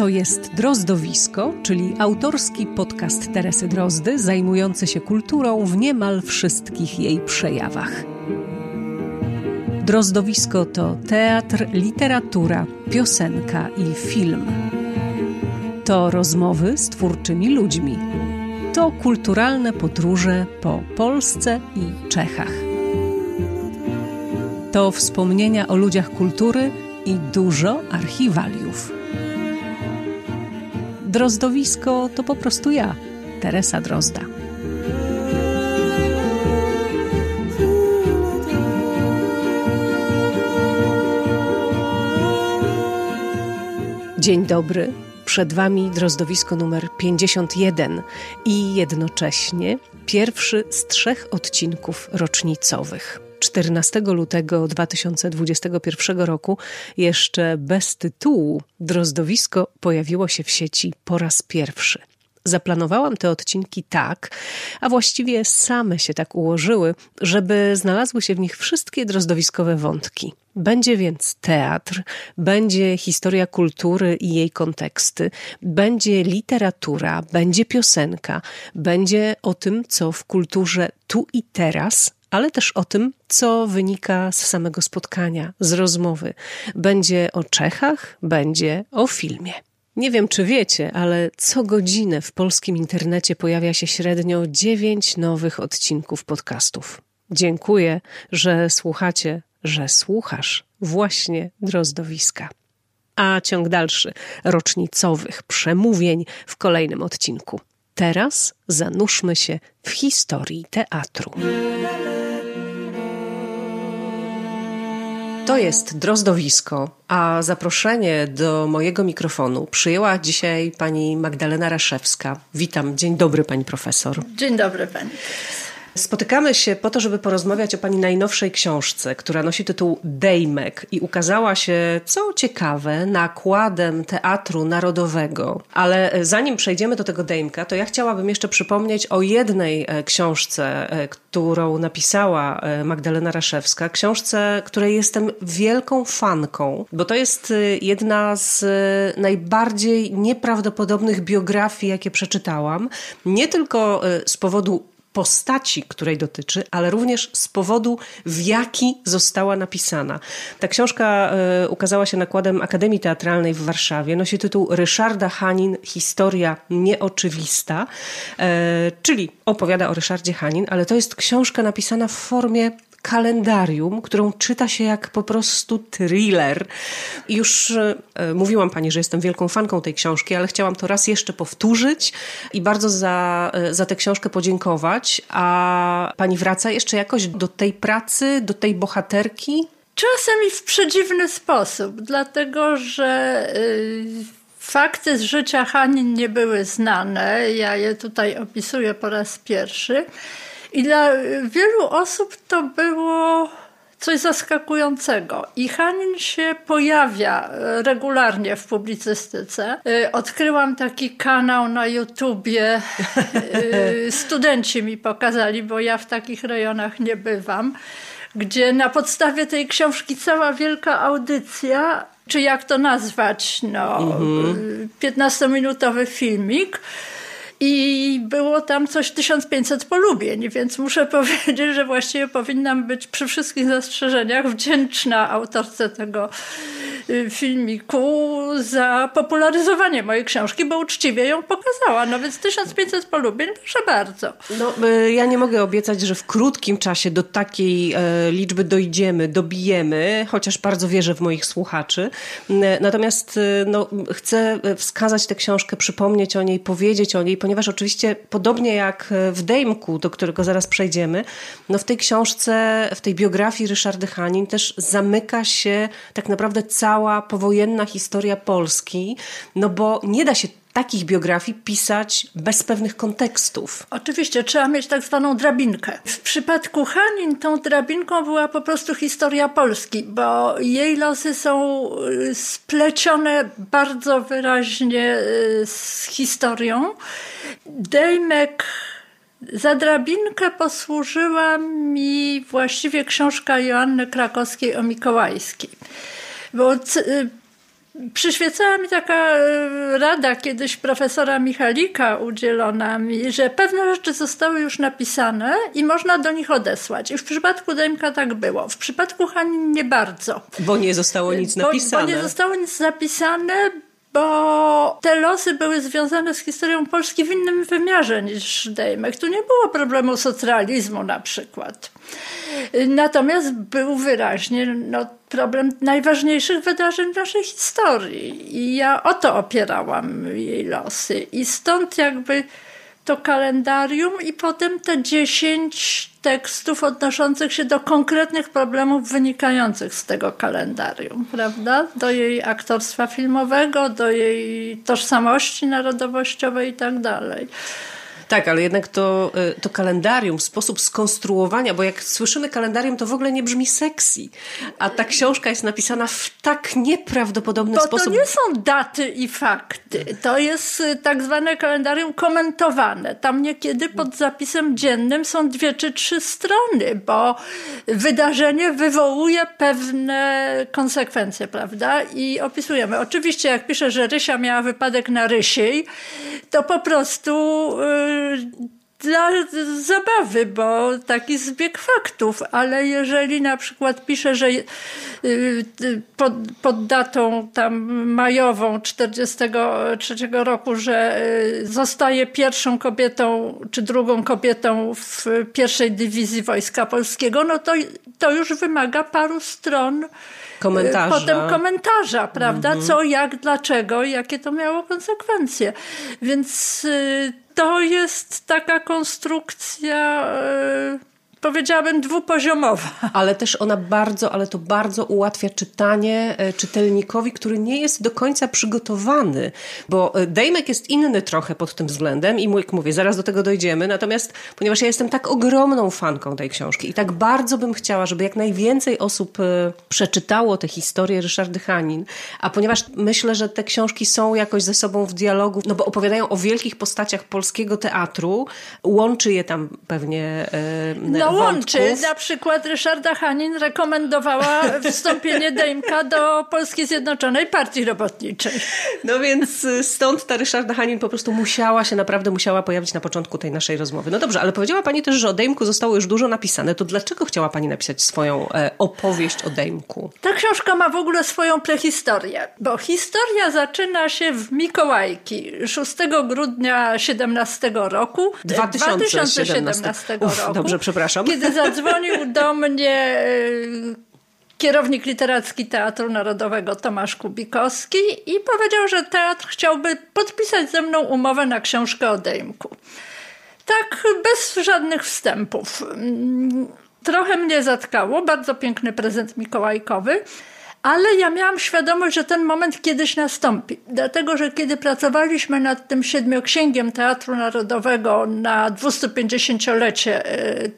To jest Drozdowisko, czyli autorski podcast Teresy Drozdy zajmujący się kulturą w niemal wszystkich jej przejawach. Drozdowisko to teatr, literatura, piosenka i film. To rozmowy z twórczymi ludźmi. To kulturalne podróże po Polsce i Czechach. To wspomnienia o ludziach kultury i dużo archiwaliów. Drozdowisko to po prostu ja, Teresa Drozda. Dzień dobry. Przed Wami Drozdowisko numer 51 i jednocześnie pierwszy z 3 odcinków rocznicowych. 14 lutego 2021 roku, jeszcze bez tytułu, Drozdowisko pojawiło się w sieci po raz pierwszy. Zaplanowałam te odcinki tak, a właściwie same się tak ułożyły, żeby znalazły się w nich wszystkie drozdowiskowe wątki. Będzie więc teatr, będzie historia kultury i jej konteksty, będzie literatura, będzie piosenka, będzie o tym, co w kulturze tu i teraz, ale też o tym, co wynika z samego spotkania, z rozmowy. Będzie o Czechach, będzie o filmie. Nie wiem, czy wiecie, ale co godzinę w polskim internecie pojawia się średnio 9 nowych odcinków podcastów. Dziękuję, że słuchacie, że słuchasz właśnie Drozdowiska. A ciąg dalszy rocznicowych przemówień w kolejnym odcinku. Teraz zanurzmy się w historii teatru. To jest Drozdowisko, a zaproszenie do mojego mikrofonu przyjęła dzisiaj pani Magdalena Raszewska. Witam. Dzień dobry, pani profesor. Dzień dobry, pani. Spotykamy się po to, żeby porozmawiać o pani najnowszej książce, która nosi tytuł Dejmek i ukazała się, co ciekawe, nakładem Teatru Narodowego. Ale zanim przejdziemy do tego Dejmka, to ja chciałabym jeszcze przypomnieć o jednej książce, którą napisała Magdalena Raszewska. Książce, której jestem wielką fanką, bo to jest jedna z najbardziej nieprawdopodobnych biografii, jakie przeczytałam. Nie tylko z powodu postaci, której dotyczy, ale również z powodu, w jaki została napisana. Ta książka ukazała się nakładem Akademii Teatralnej w Warszawie. Nosi tytuł Ryszarda Hanin, historia nieoczywista, czyli opowiada o Ryszardzie Hanin, ale to jest książka napisana w formie kalendarium, którą czyta się jak po prostu thriller. Już mówiłam pani, że jestem wielką fanką tej książki, ale chciałam to raz jeszcze powtórzyć i bardzo za tę książkę podziękować. A pani wraca jeszcze jakoś do tej pracy, do tej bohaterki? Czasami w przedziwny sposób, dlatego że fakty z życia Hanin nie były znane. Ja je tutaj opisuję po raz pierwszy. I dla wielu osób to było coś zaskakującego. I Hanin się pojawia regularnie w publicystyce. Odkryłam taki kanał na YouTubie. Studenci mi pokazali, bo ja w takich rejonach nie bywam, gdzie na podstawie tej książki cała wielka audycja, czy jak to nazwać, 15-minutowy filmik. I było tam coś 1500 polubień, więc muszę powiedzieć, że właściwie powinnam być przy wszystkich zastrzeżeniach wdzięczna autorce tego filmiku za popularyzowanie mojej książki, bo uczciwie ją pokazała. No więc 1500 polubień, proszę bardzo. No, ja nie mogę obiecać, że w krótkim czasie do takiej liczby dobijemy, chociaż bardzo wierzę w moich słuchaczy. Natomiast chcę wskazać tę książkę, przypomnieć o niej, powiedzieć o niej, ponieważ oczywiście podobnie jak w Dejmku, do którego zaraz przejdziemy, w tej książce, w tej biografii Ryszardy Hanin też zamyka się tak naprawdę cała powojenna historia Polski, bo nie da się takich biografii pisać bez pewnych kontekstów. Oczywiście, trzeba mieć tak zwaną drabinkę. W przypadku Hanin tą drabinką była po prostu historia Polski, bo jej losy są splecione bardzo wyraźnie z historią. Dejmek za drabinkę posłużyła mi właściwie książka Joanny Krakowskiej o Mikołajskiej. Bo Przyświecała mi taka rada kiedyś profesora Michalika udzielona mi, że pewne rzeczy zostały już napisane i można do nich odesłać. I w przypadku Dejmka tak było. W przypadku Hanin nie bardzo. Bo nie zostało nic napisane. Bo nie zostało nic napisane, bo te losy były związane z historią Polski w innym wymiarze niż Dejmek. Tu nie było problemu socrealizmu na przykład. Natomiast był wyraźnie problem najważniejszych wydarzeń w naszej historii. I ja o to opierałam jej losy. I stąd jakby to kalendarium i potem te 10 tekstów odnoszących się do konkretnych problemów wynikających z tego kalendarium, prawda? Do jej aktorstwa filmowego, do jej tożsamości narodowościowej i tak dalej. Tak, ale jednak to kalendarium, sposób skonstruowania, bo jak słyszymy kalendarium, to w ogóle nie brzmi sexy. A ta książka jest napisana w tak nieprawdopodobny sposób. To nie są daty i fakty. To jest tak zwane kalendarium komentowane. Tam niekiedy pod zapisem dziennym są 2 czy 3 strony, bo wydarzenie wywołuje pewne konsekwencje, prawda? I opisujemy. Oczywiście jak piszę, że Rysia miała wypadek na Rysiej, to po prostu dla zabawy, bo taki zbieg faktów, ale jeżeli na przykład piszę, że pod datą tam majową 1943 roku, że zostaje pierwszą kobietą czy drugą kobietą w pierwszej dywizji Wojska Polskiego, no to już wymaga paru stron komentarza, prawda? Mm-hmm. Co, jak, dlaczego, jakie to miało konsekwencje. Więc to jest taka konstrukcja, powiedziałabym, dwupoziomowa. Ale też ona bardzo ułatwia czytanie czytelnikowi, który nie jest do końca przygotowany, bo Dejmek jest inny trochę pod tym względem i jak mówię, zaraz do tego dojdziemy, natomiast ponieważ ja jestem tak ogromną fanką tej książki i tak bardzo bym chciała, żeby jak najwięcej osób przeczytało tę historię Ryszardy Hanin, a ponieważ myślę, że te książki są jakoś ze sobą w dialogu, no bo opowiadają o wielkich postaciach polskiego teatru, łączy je tam pewnie łączy. Na przykład Ryszarda Hanin rekomendowała wstąpienie Dejmka do Polskiej Zjednoczonej Partii Robotniczej. No więc stąd ta Ryszarda Hanin po prostu naprawdę musiała pojawić na początku tej naszej rozmowy. No dobrze, ale powiedziała pani też, że o Dejmku zostało już dużo napisane. To dlaczego chciała pani napisać swoją opowieść o Dejmku? Ta książka ma w ogóle swoją prehistorię, bo historia zaczyna się w Mikołajki 6 grudnia 17 roku. 2017 roku. Dobrze, przepraszam. Kiedy zadzwonił do mnie kierownik literacki Teatru Narodowego Tomasz Kubikowski i powiedział, że teatr chciałby podpisać ze mną umowę na książkę o Dejmku. Tak, bez żadnych wstępów. Trochę mnie zatkało, bardzo piękny prezent mikołajkowy, ale ja miałam świadomość, że ten moment kiedyś nastąpi. Dlatego, że kiedy pracowaliśmy nad tym 7-księgiem Teatru Narodowego na 250-lecie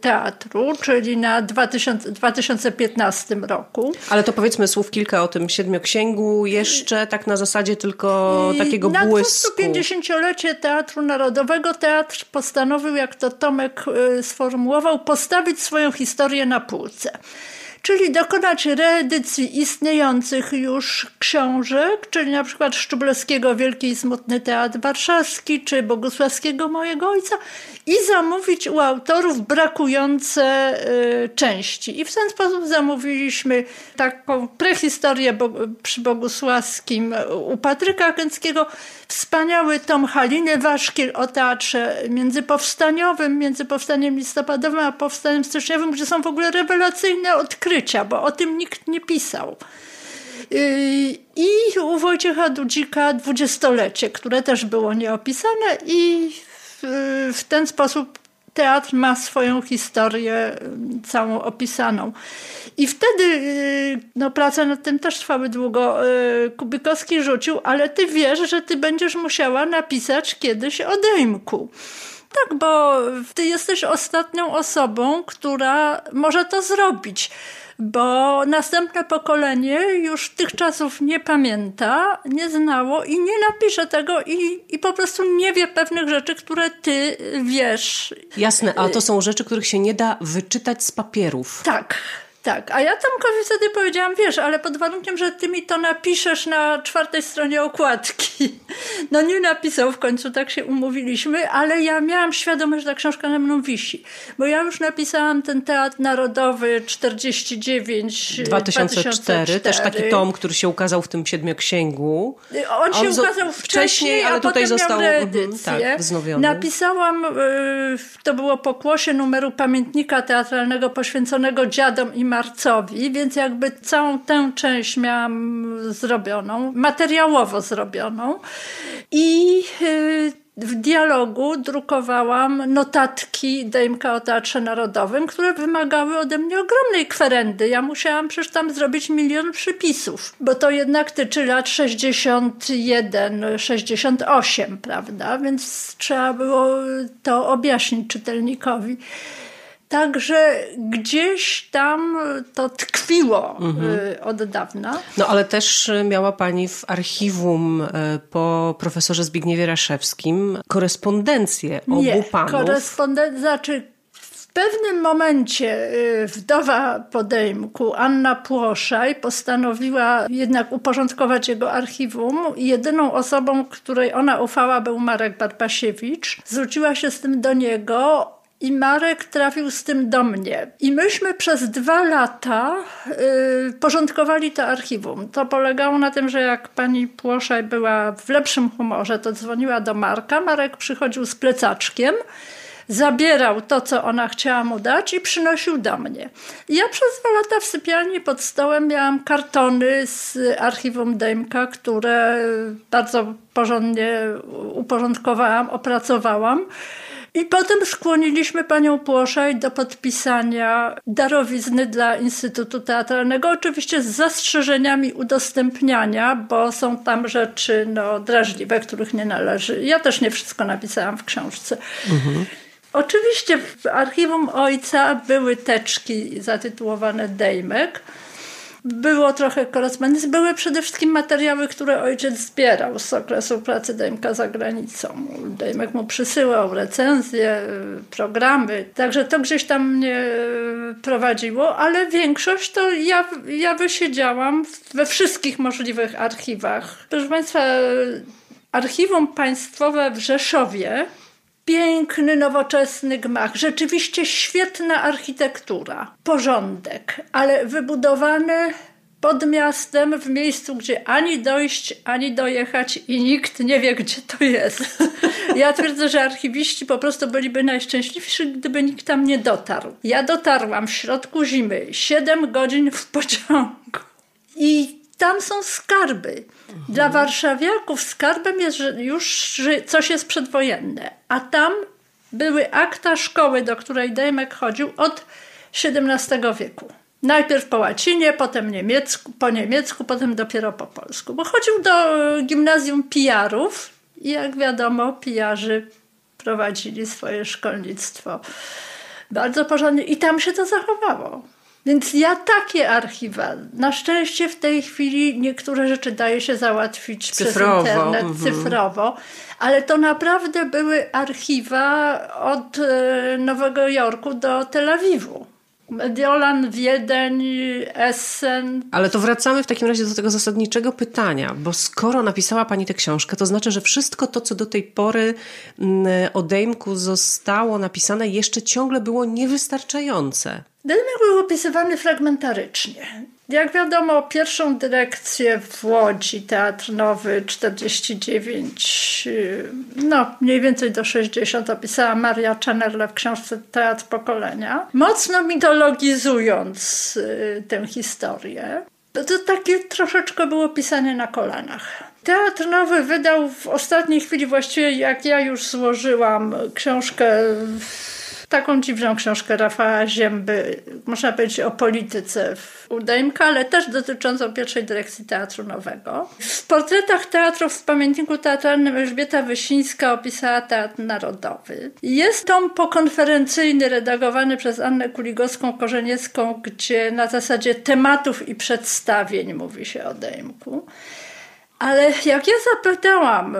teatru, czyli na 2015 roku. Ale to powiedzmy słów kilka o tym 7-księgu jeszcze tak na zasadzie tylko takiego błysku. Na 250-lecie Teatru Narodowego teatr postanowił, jak to Tomek sformułował, postawić swoją historię na półce. Czyli dokonać reedycji istniejących już książek, czyli na przykład Szczublewskiego Wielki i Smutny Teatr Warszawski, czy Bogusławskiego Mojego Ojca i zamówić u autorów brakujące części. I w ten sposób zamówiliśmy taką prehistorię przy Bogusławskim u Patryka Kęckiego, wspaniały tom Haliny Waszkiel o teatrze międzypowstaniowym, między powstaniem listopadowym a powstaniem styczniowym, gdzie są w ogóle rewelacyjne odkrycia, bo o tym nikt nie pisał. I u Wojciecha Dudzika 20-lecie, które też było nieopisane i w ten sposób teatr ma swoją historię całą opisaną. I wtedy, no prace nad tym też trwały długo, Kubikowski rzucił, ale ty wiesz, że ty będziesz musiała napisać kiedyś o Dejmku. Tak, bo ty jesteś ostatnią osobą, która może to zrobić, bo następne pokolenie już tych czasów nie pamięta, nie znało i nie napisze tego i po prostu nie wie pewnych rzeczy, które ty wiesz. Jasne, a to są rzeczy, których się nie da wyczytać z papierów. Tak. Tak, a ja Tomkowi wtedy powiedziałam, wiesz, ale pod warunkiem, że ty mi to napiszesz na czwartej stronie okładki. No nie napisał w końcu, tak się umówiliśmy, ale ja miałam świadomość, że ta książka na mną wisi. Bo ja już napisałam ten Teatr Narodowy 49 2004, też taki tom, który się ukazał w tym siedmioksięgu. On się ukazał wcześniej, ale tutaj został wznowiony. Napisałam, to było pokłosie numeru pamiętnika teatralnego poświęconego dziadom i marcowi, więc jakby całą tę część miałam zrobioną, materiałowo zrobioną. I w dialogu drukowałam notatki Dejmka o Teatrze Narodowym, które wymagały ode mnie ogromnej kwerendy. Ja musiałam przecież tam zrobić 1 000 000 przypisów, bo to jednak tyczy lat 61, 68, prawda? Więc trzeba było to objaśnić czytelnikowi. Także gdzieś tam to tkwiło od dawna. No ale też miała pani w archiwum po profesorze Zbigniewie Raszewskim korespondencję obu panów. W pewnym momencie wdowa po Dejmku, Anna Płoszaj, postanowiła jednak uporządkować jego archiwum i jedyną osobą, której ona ufała, był Marek Bartpasiewicz. Zwróciła się z tym do niego i Marek trafił z tym do mnie. I myśmy przez 2 lata porządkowali to archiwum. To polegało na tym, że jak pani Płoszaj była w lepszym humorze, to dzwoniła do Marka. Marek przychodził z plecaczkiem, zabierał to, co ona chciała mu dać i przynosił do mnie. I ja przez 2 lata w sypialni pod stołem miałam kartony z archiwum Dejmka, które bardzo porządnie uporządkowałam, opracowałam. I potem skłoniliśmy panią Płoszaj do podpisania darowizny dla Instytutu Teatralnego, oczywiście z zastrzeżeniami udostępniania, bo są tam rzeczy drażliwe, których nie należy. Ja też nie wszystko napisałam w książce. Mhm. Oczywiście w archiwum ojca były teczki zatytułowane Dejmek. Było trochę korespondencji. Były przede wszystkim materiały, które ojciec zbierał z okresu pracy Dejmka za granicą. Dejmek mu przysyłał recenzje, programy. Także to gdzieś tam mnie prowadziło, ale większość to ja wysiedziałam we wszystkich możliwych archiwach. Proszę Państwa, Archiwum Państwowe w Rzeszowie. Piękny, nowoczesny gmach. Rzeczywiście świetna architektura. Porządek, ale wybudowany pod miastem, w miejscu, gdzie ani dojść, ani dojechać i nikt nie wie, gdzie to jest. Ja twierdzę, że archiwiści po prostu byliby najszczęśliwsi, gdyby nikt tam nie dotarł. Ja dotarłam w środku zimy, 7 godzin w pociągu i tam są skarby. Dla warszawiaków skarbem jest już coś jest przedwojenne. A tam były akta szkoły, do której Dejmek chodził od XVII wieku. Najpierw po łacinie, potem po niemiecku, potem dopiero po polsku. Bo chodził do gimnazjum pijarów i jak wiadomo pijarzy prowadzili swoje szkolnictwo bardzo porządnie i tam się to zachowało. Więc ja takie archiwa. Na szczęście w tej chwili niektóre rzeczy daje się załatwić cyfrowo, przez internet, cyfrowo. Ale to naprawdę były archiwa od Nowego Jorku do Tel Awiwu. Mediolan, Wiedeń, Essen. Ale to wracamy w takim razie do tego zasadniczego pytania, bo skoro napisała pani tę książkę, to znaczy, że wszystko to, co do tej pory o Dejmku zostało napisane, jeszcze ciągle było niewystarczające. Dejmek był opisywany fragmentarycznie. Jak wiadomo, pierwszą dyrekcję w Łodzi, Teatr Nowy 49, mniej więcej do 60, opisała Maria Czannerle w książce Teatr Pokolenia, mocno mitologizując tę historię. To takie troszeczkę było pisane na kolanach. Teatr Nowy wydał w ostatniej chwili, właściwie jak ja już złożyłam książkę, taką dziwną książkę Rafała Zięby, można powiedzieć o polityce u Dejmka, ale też dotyczącą pierwszej dyrekcji Teatru Nowego. W portretach teatrów w pamiętniku teatralnym Elżbieta Wysińska opisała Teatr Narodowy. Jest tom pokonferencyjny, redagowany przez Annę Kuligowską-Korzeniecką, gdzie na zasadzie tematów i przedstawień mówi się o Dejmku. Ale jak ja zapytałam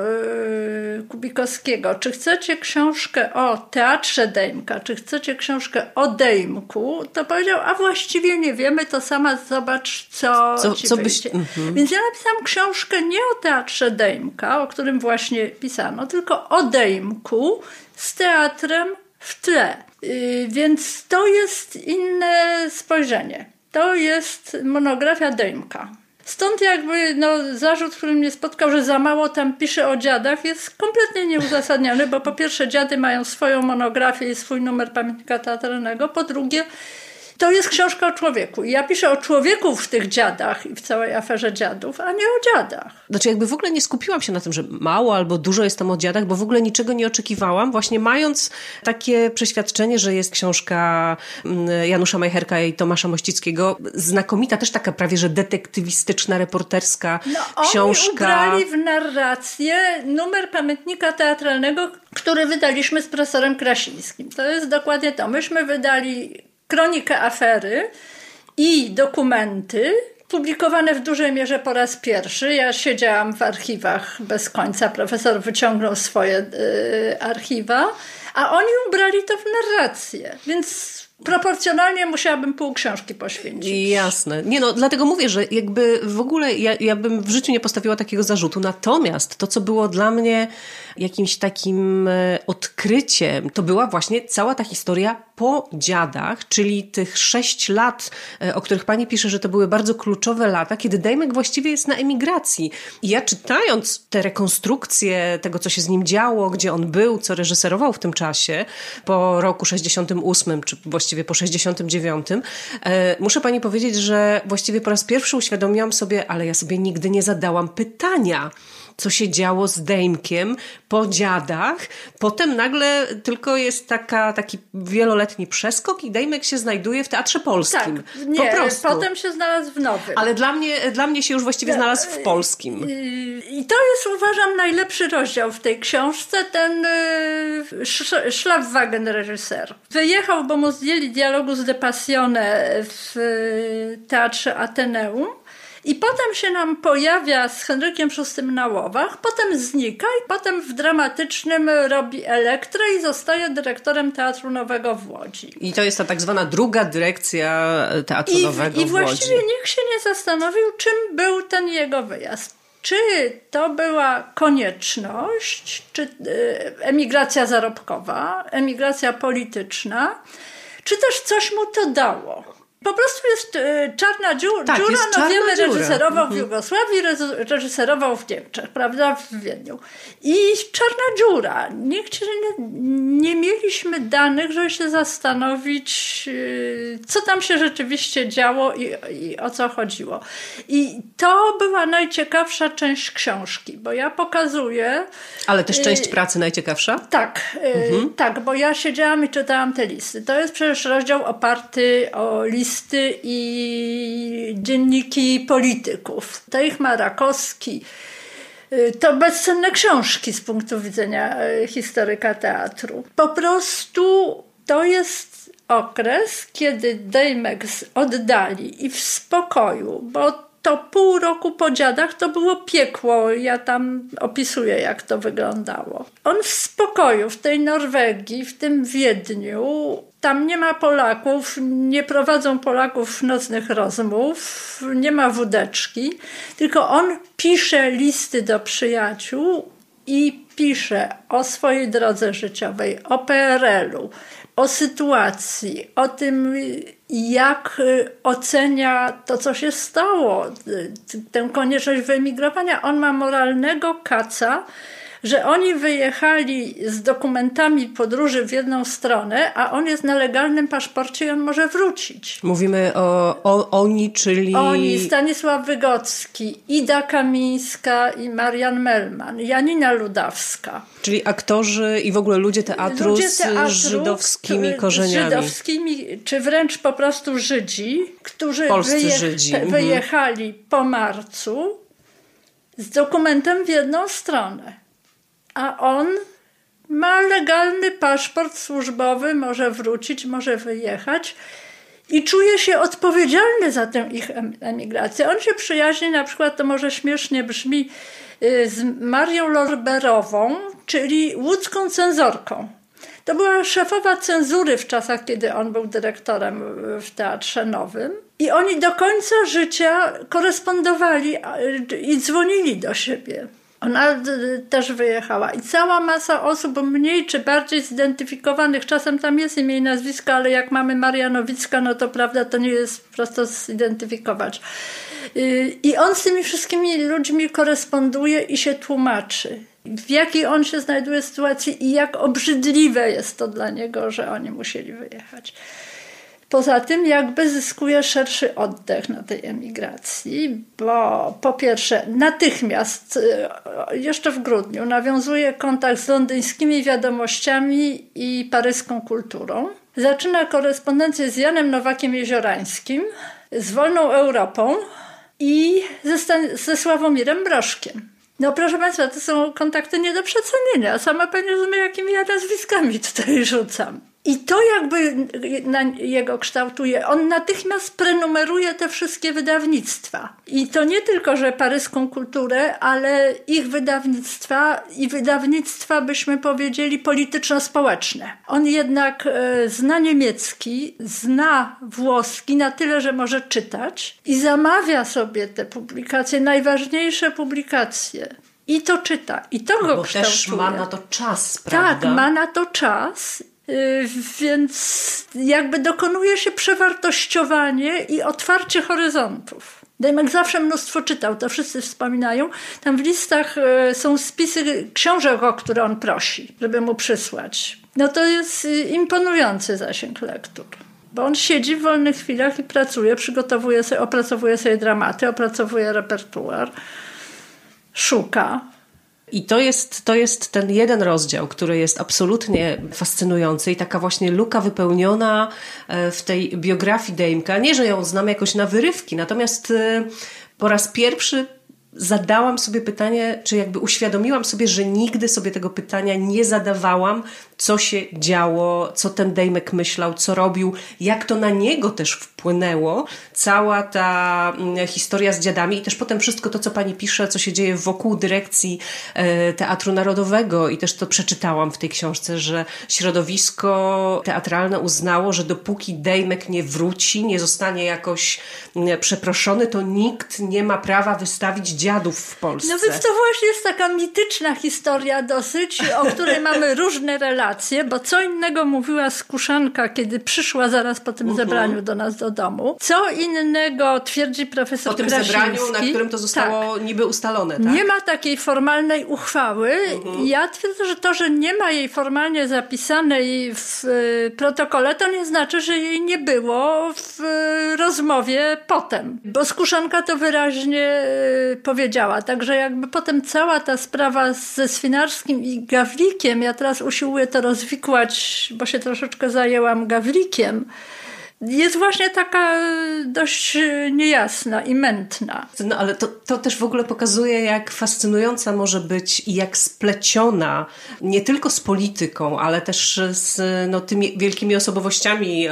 Kubikowskiego, czy chcecie książkę o teatrze Dejmka, czy chcecie książkę o Dejmku, to powiedział, a właściwie nie wiemy, to sama zobacz, co byś... Mhm. Więc ja napisałam książkę nie o teatrze Dejmka, o którym właśnie pisano, tylko o Dejmku z teatrem w tle. Więc to jest inne spojrzenie. To jest monografia Dejmka. Stąd jakby zarzut, który mnie spotkał, że za mało tam pisze o dziadach, jest kompletnie nieuzasadniony, bo po pierwsze dziady mają swoją monografię i swój numer pamiętnika teatralnego, po drugie to jest książka o człowieku. I ja piszę o człowieku w tych dziadach i w całej aferze dziadów, a nie o dziadach. Znaczy jakby w ogóle nie skupiłam się na tym, że mało albo dużo jest tam o dziadach, bo w ogóle niczego nie oczekiwałam, właśnie mając takie przeświadczenie, że jest książka Janusza Majherka i Tomasza Mościckiego, znakomita, też taka prawie, że detektywistyczna, reporterska książka. Oni ubrali w narrację numer pamiętnika teatralnego, który wydaliśmy z profesorem Krasińskim. To jest dokładnie to. Myśmy wydali kronikę afery i dokumenty publikowane w dużej mierze po raz pierwszy. Ja siedziałam w archiwach bez końca, profesor wyciągnął swoje archiwa, a oni ubrali to w narrację, więc proporcjonalnie musiałabym pół książki poświęcić. Jasne. Nie no, dlatego mówię, że jakby w ogóle ja bym w życiu nie postawiła takiego zarzutu. Natomiast to, co było dla mnie jakimś takim odkryciem, to była właśnie cała ta historia po dziadach, czyli tych 6 lat, o których pani pisze, że to były bardzo kluczowe lata, kiedy Dejmek właściwie jest na emigracji. I ja czytając te rekonstrukcje tego, co się z nim działo, gdzie on był, co reżyserował w tym czasie, po roku 68, czy właściwie po 69, muszę pani powiedzieć, że właściwie po raz pierwszy uświadomiłam sobie, ale ja sobie nigdy nie zadałam pytania, co się działo z Dejmkiem po dziadach. Potem nagle tylko jest taki wieloletni przeskok i Dejmek się znajduje w Teatrze Polskim. Tak, nie, po prostu. Potem się znalazł w Nowym. Ale dla mnie się już właściwie znalazł w Polskim. I to jest, uważam, najlepszy rozdział w tej książce, ten Schlafwagen reżyser. Wyjechał, bo mu zdjęli dialogu z De Passione w Teatrze Ateneum. I potem się nam pojawia z Henrykiem VI na łowach, potem znika i potem w dramatycznym robi Elektrę i zostaje dyrektorem Teatru Nowego w Łodzi. I to jest ta tak zwana druga dyrekcja Teatru Nowego w Łodzi. I właściwie nikt się nie zastanowił, czym był ten jego wyjazd. Czy to była konieczność, czy emigracja zarobkowa, emigracja polityczna, czy też coś mu to dało? Po prostu jest czarna dziura, tak, jest czarna wiemy, dziura. Reżyserował w Jugosławii, reżyserował w Niemczech, prawda, w Wiedniu. I czarna dziura. Nie mieliśmy danych, żeby się zastanowić, co tam się rzeczywiście działo i o co chodziło. I to była najciekawsza część książki, bo ja pokazuję... Ale też część pracy najciekawsza? Tak, tak, bo ja siedziałam i czytałam te listy. To jest przecież rozdział oparty o listy i dzienniki polityków. Tejch ma Rakowski. To bezcenne książki z punktu widzenia historyka teatru. Po prostu to jest okres, kiedy Dejmek oddali i w spokoju, bo to pół roku po dziadach to było piekło. Ja tam opisuję, jak to wyglądało. On w spokoju, w tej Norwegii, w tym Wiedniu, tam nie ma Polaków, nie prowadzą Polaków nocnych rozmów, nie ma wódeczki, tylko on pisze listy do przyjaciół i pisze o swojej drodze życiowej, o PRL-u, o sytuacji, o tym, jak ocenia to, co się stało, tę konieczność wyemigrowania. On ma moralnego kaca, że oni wyjechali z dokumentami podróży w jedną stronę, a on jest na legalnym paszporcie i on może wrócić. Mówimy oni, czyli... Oni, Stanisław Wygocki, Ida Kamińska i Marian Mellman, Janina Ludawska. Czyli aktorzy i w ogóle ludzie teatru z żydowskimi korzeniami. Z żydowskimi, czy wręcz po prostu Żydzi, którzy wyjechali po marcu z dokumentem w jedną stronę. A on ma legalny paszport służbowy, może wrócić, może wyjechać. i czuje się odpowiedzialny za tę ich emigrację. On się przyjaźni, na przykład, to może śmiesznie brzmi, z Marią Lorberową, czyli łódzką cenzorką. To była szefowa cenzury w czasach, kiedy on był dyrektorem w Teatrze Nowym. I oni do końca życia korespondowali i dzwonili do siebie. Ona też wyjechała. I cała masa osób mniej czy bardziej zidentyfikowanych, czasem tam jest imię i nazwisko, ale jak mamy Maria Nowicka, no to prawda, to nie jest prosto zidentyfikować. I on z tymi wszystkimi ludźmi koresponduje i się tłumaczy, w jakiej on się znajduje sytuacji i jak obrzydliwe jest to dla niego, że oni musieli wyjechać. Poza tym jakby zyskuje szerszy oddech na tej emigracji, bo po pierwsze natychmiast, jeszcze w grudniu, nawiązuje kontakt z londyńskimi wiadomościami i paryską kulturą. Zaczyna korespondencję z Janem Nowakiem Jeziorańskim, z Wolną Europą i ze Sławomirem Mrożkiem. No proszę Państwa, to są kontakty nie do przecenienia. Sama Pani rozumie, jakimi ja nazwiskami tutaj rzucam. I to jakby jego kształtuje. On natychmiast prenumeruje te wszystkie wydawnictwa. I to nie tylko, że paryską kulturę, ale ich wydawnictwa i wydawnictwa, byśmy powiedzieli, polityczno-społeczne. On jednak zna niemiecki, zna włoski na tyle, że może czytać i zamawia sobie te publikacje, najważniejsze publikacje. I to czyta. I to go kształtuje. Bo też ma na to czas, prawda? Tak, ma na to czas. Więc jakby dokonuje się przewartościowanie i otwarcie horyzontów. Dejmek zawsze mnóstwo czytał, to wszyscy wspominają. Tam w listach są spisy książek, o które on prosi, żeby mu przysłać. No to jest imponujący zasięg lektur. Bo on siedzi w wolnych chwilach i pracuje, przygotowuje sobie, opracowuje sobie dramaty, opracowuje repertuar, szuka. I to jest ten jeden rozdział, który jest absolutnie fascynujący i taka właśnie luka wypełniona w tej biografii Dejmka. Nie, że ją znamy jakoś na wyrywki, natomiast po raz pierwszy zadałam sobie pytanie, czy jakby uświadomiłam sobie, że nigdy sobie tego pytania nie zadawałam, co się działo, co ten Dejmek myślał, co robił, jak to na niego też wpłynęło, cała ta historia z dziadami i też potem wszystko to, co pani pisze, co się dzieje wokół dyrekcji Teatru Narodowego i też to przeczytałam w tej książce, że środowisko teatralne uznało, że dopóki Dejmek nie wróci, nie zostanie jakoś przeproszony, to nikt nie ma prawa wystawić dziadów w Polsce. No więc to właśnie jest taka mityczna historia dosyć, o której mamy różne relacje, bo co innego mówiła Skuszanka, kiedy przyszła zaraz po tym zebraniu do nas do domu. Co innego twierdzi profesor Krasiński. O tym zebraniu, na którym to zostało niby ustalone, tak? Nie ma takiej formalnej uchwały. Ja twierdzę, że to, że nie ma jej formalnie zapisanej w protokole, to nie znaczy, że jej nie było w rozmowie potem. Bo Skuszanka to wyraźnie powiedziała. Także jakby potem cała ta sprawa ze Swinarskim i Gawlikiem, ja teraz usiłuję to rozwikłać, bo się troszeczkę zajęłam Gawlikiem, jest właśnie taka dość niejasna i mętna. No ale to też w ogóle pokazuje, jak fascynująca może być i jak spleciona nie tylko z polityką, ale też z tymi wielkimi osobowościami,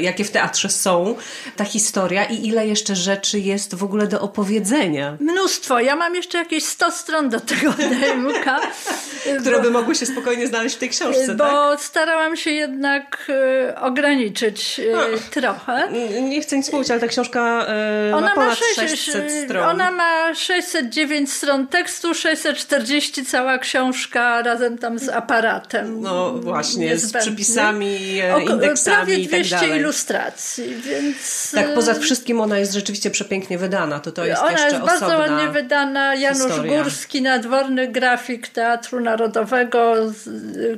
jakie w teatrze są, ta historia i ile jeszcze rzeczy jest w ogóle do opowiedzenia. Mnóstwo. Ja mam jeszcze jakieś 100 stron do tego Dejmka. Które by mogły się spokojnie znaleźć w tej książce, bo tak? Starałam się jednak ograniczyć trochę. Nie chcę nic mówić, ale ta książka ma ponad 600 stron. Ona ma 609 stron tekstu, 640 cała książka razem tam z aparatem. No właśnie, niezbędny. Z przypisami, indeksami prawie 200 i tak dalej. Ilustracji, więc... Tak, poza wszystkim ona jest rzeczywiście przepięknie wydana, to jest jeszcze osobna historia. Ona jest bardzo ładnie wydana. Janusz Górski, nadworny grafik Teatru Narodowego,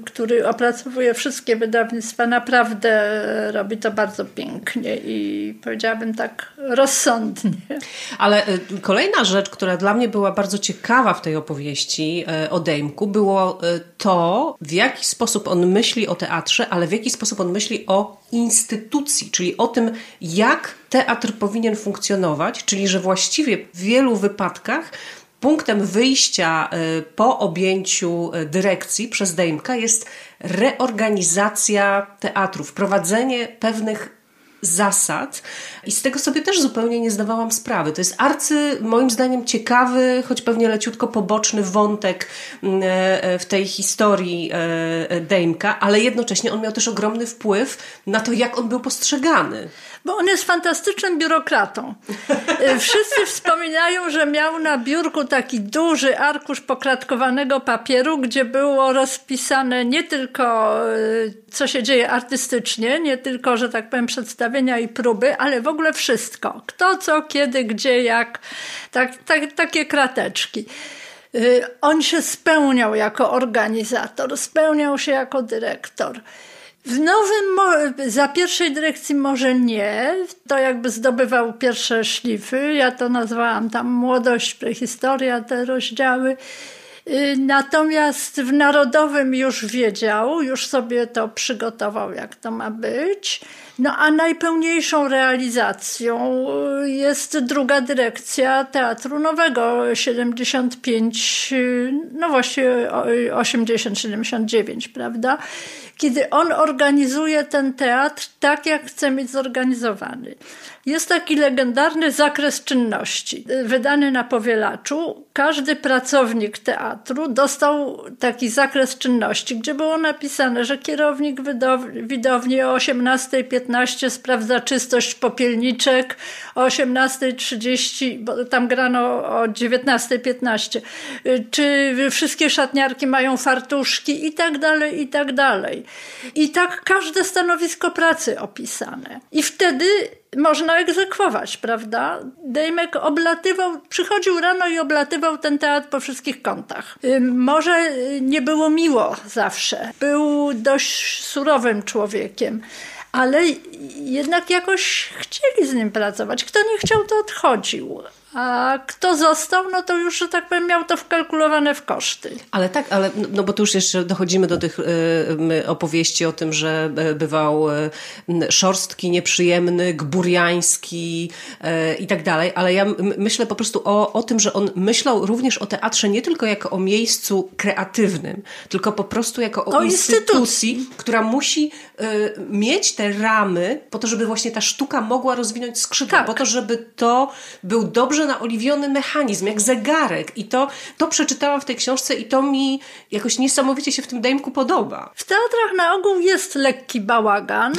który opracowuje wszystkie wydawnictwa, naprawdę robi to bardzo pięknie i powiedziałabym tak rozsądnie. Ale kolejna rzecz, która dla mnie była bardzo ciekawa w tej opowieści o Dejmku, było to, w jaki sposób on myśli o teatrze, ale w jaki sposób on myśli o instytucji, czyli o tym, jak teatr powinien funkcjonować, czyli że właściwie w wielu wypadkach punktem wyjścia po objęciu dyrekcji przez Dejmka jest reorganizacja teatru, wprowadzenie pewnych zasad i z tego sobie też zupełnie nie zdawałam sprawy. To jest arcy, moim zdaniem, ciekawy, choć pewnie leciutko poboczny wątek w tej historii Dejmka, ale jednocześnie on miał też ogromny wpływ na to, jak on był postrzegany. Bo on jest fantastycznym biurokratą. Wszyscy wspominają, że miał na biurku taki duży arkusz pokratkowanego papieru, gdzie było rozpisane nie tylko co się dzieje artystycznie, nie tylko, że tak powiem, przedstawienia i próby, ale w ogóle wszystko. Kto, co, kiedy, gdzie, jak. Takie krateczki. On się spełniał jako organizator, spełniał się jako dyrektor. W nowym, za pierwszej dyrekcji może nie, to jakby zdobywał pierwsze szlify, ja to nazwałam tam młodość, prehistoria, te rozdziały. Natomiast w Narodowym już wiedział, już sobie to przygotował, jak to ma być. No a najpełniejszą realizacją jest druga dyrekcja Teatru Nowego, 75, no właśnie 80, 79, prawda? Kiedy on organizuje ten teatr tak, jak chce mieć zorganizowany. Jest taki legendarny zakres czynności, wydany na powielaczu. Każdy pracownik teatru dostał taki zakres czynności, gdzie było napisane, że kierownik widowni o 18:15 sprawdza czystość popielniczek, o 18:30, bo tam grano o 19:15, czy wszystkie szatniarki mają fartuszki i tak dalej, i tak dalej. I tak każde stanowisko pracy opisane. I wtedy można egzekwować, prawda? Dejmek oblatywał, przychodził rano i oblatywał ten teatr po wszystkich kątach. Może nie było miło zawsze. Był dość surowym człowiekiem, ale jednak jakoś chcieli z nim pracować. Kto nie chciał, to odchodził. A kto został, no to już, że tak powiem, miał to wkalkulowane w koszty. Ale tak, ale no bo tu już jeszcze dochodzimy do tych opowieści o tym, że bywał szorstki, nieprzyjemny, gburiański i tak dalej, ale ja myślę po prostu o tym, że on myślał również o teatrze nie tylko jako o miejscu kreatywnym, tylko po prostu jako o instytucji, która musi mieć te ramy po to, żeby właśnie ta sztuka mogła rozwinąć skrzydła, tak. Po to, żeby to był dobrze naoliwiony mechanizm, jak zegarek. I to przeczytałam w tej książce i to mi jakoś niesamowicie się w tym Dejmku podoba. W teatrach na ogół jest lekki bałagan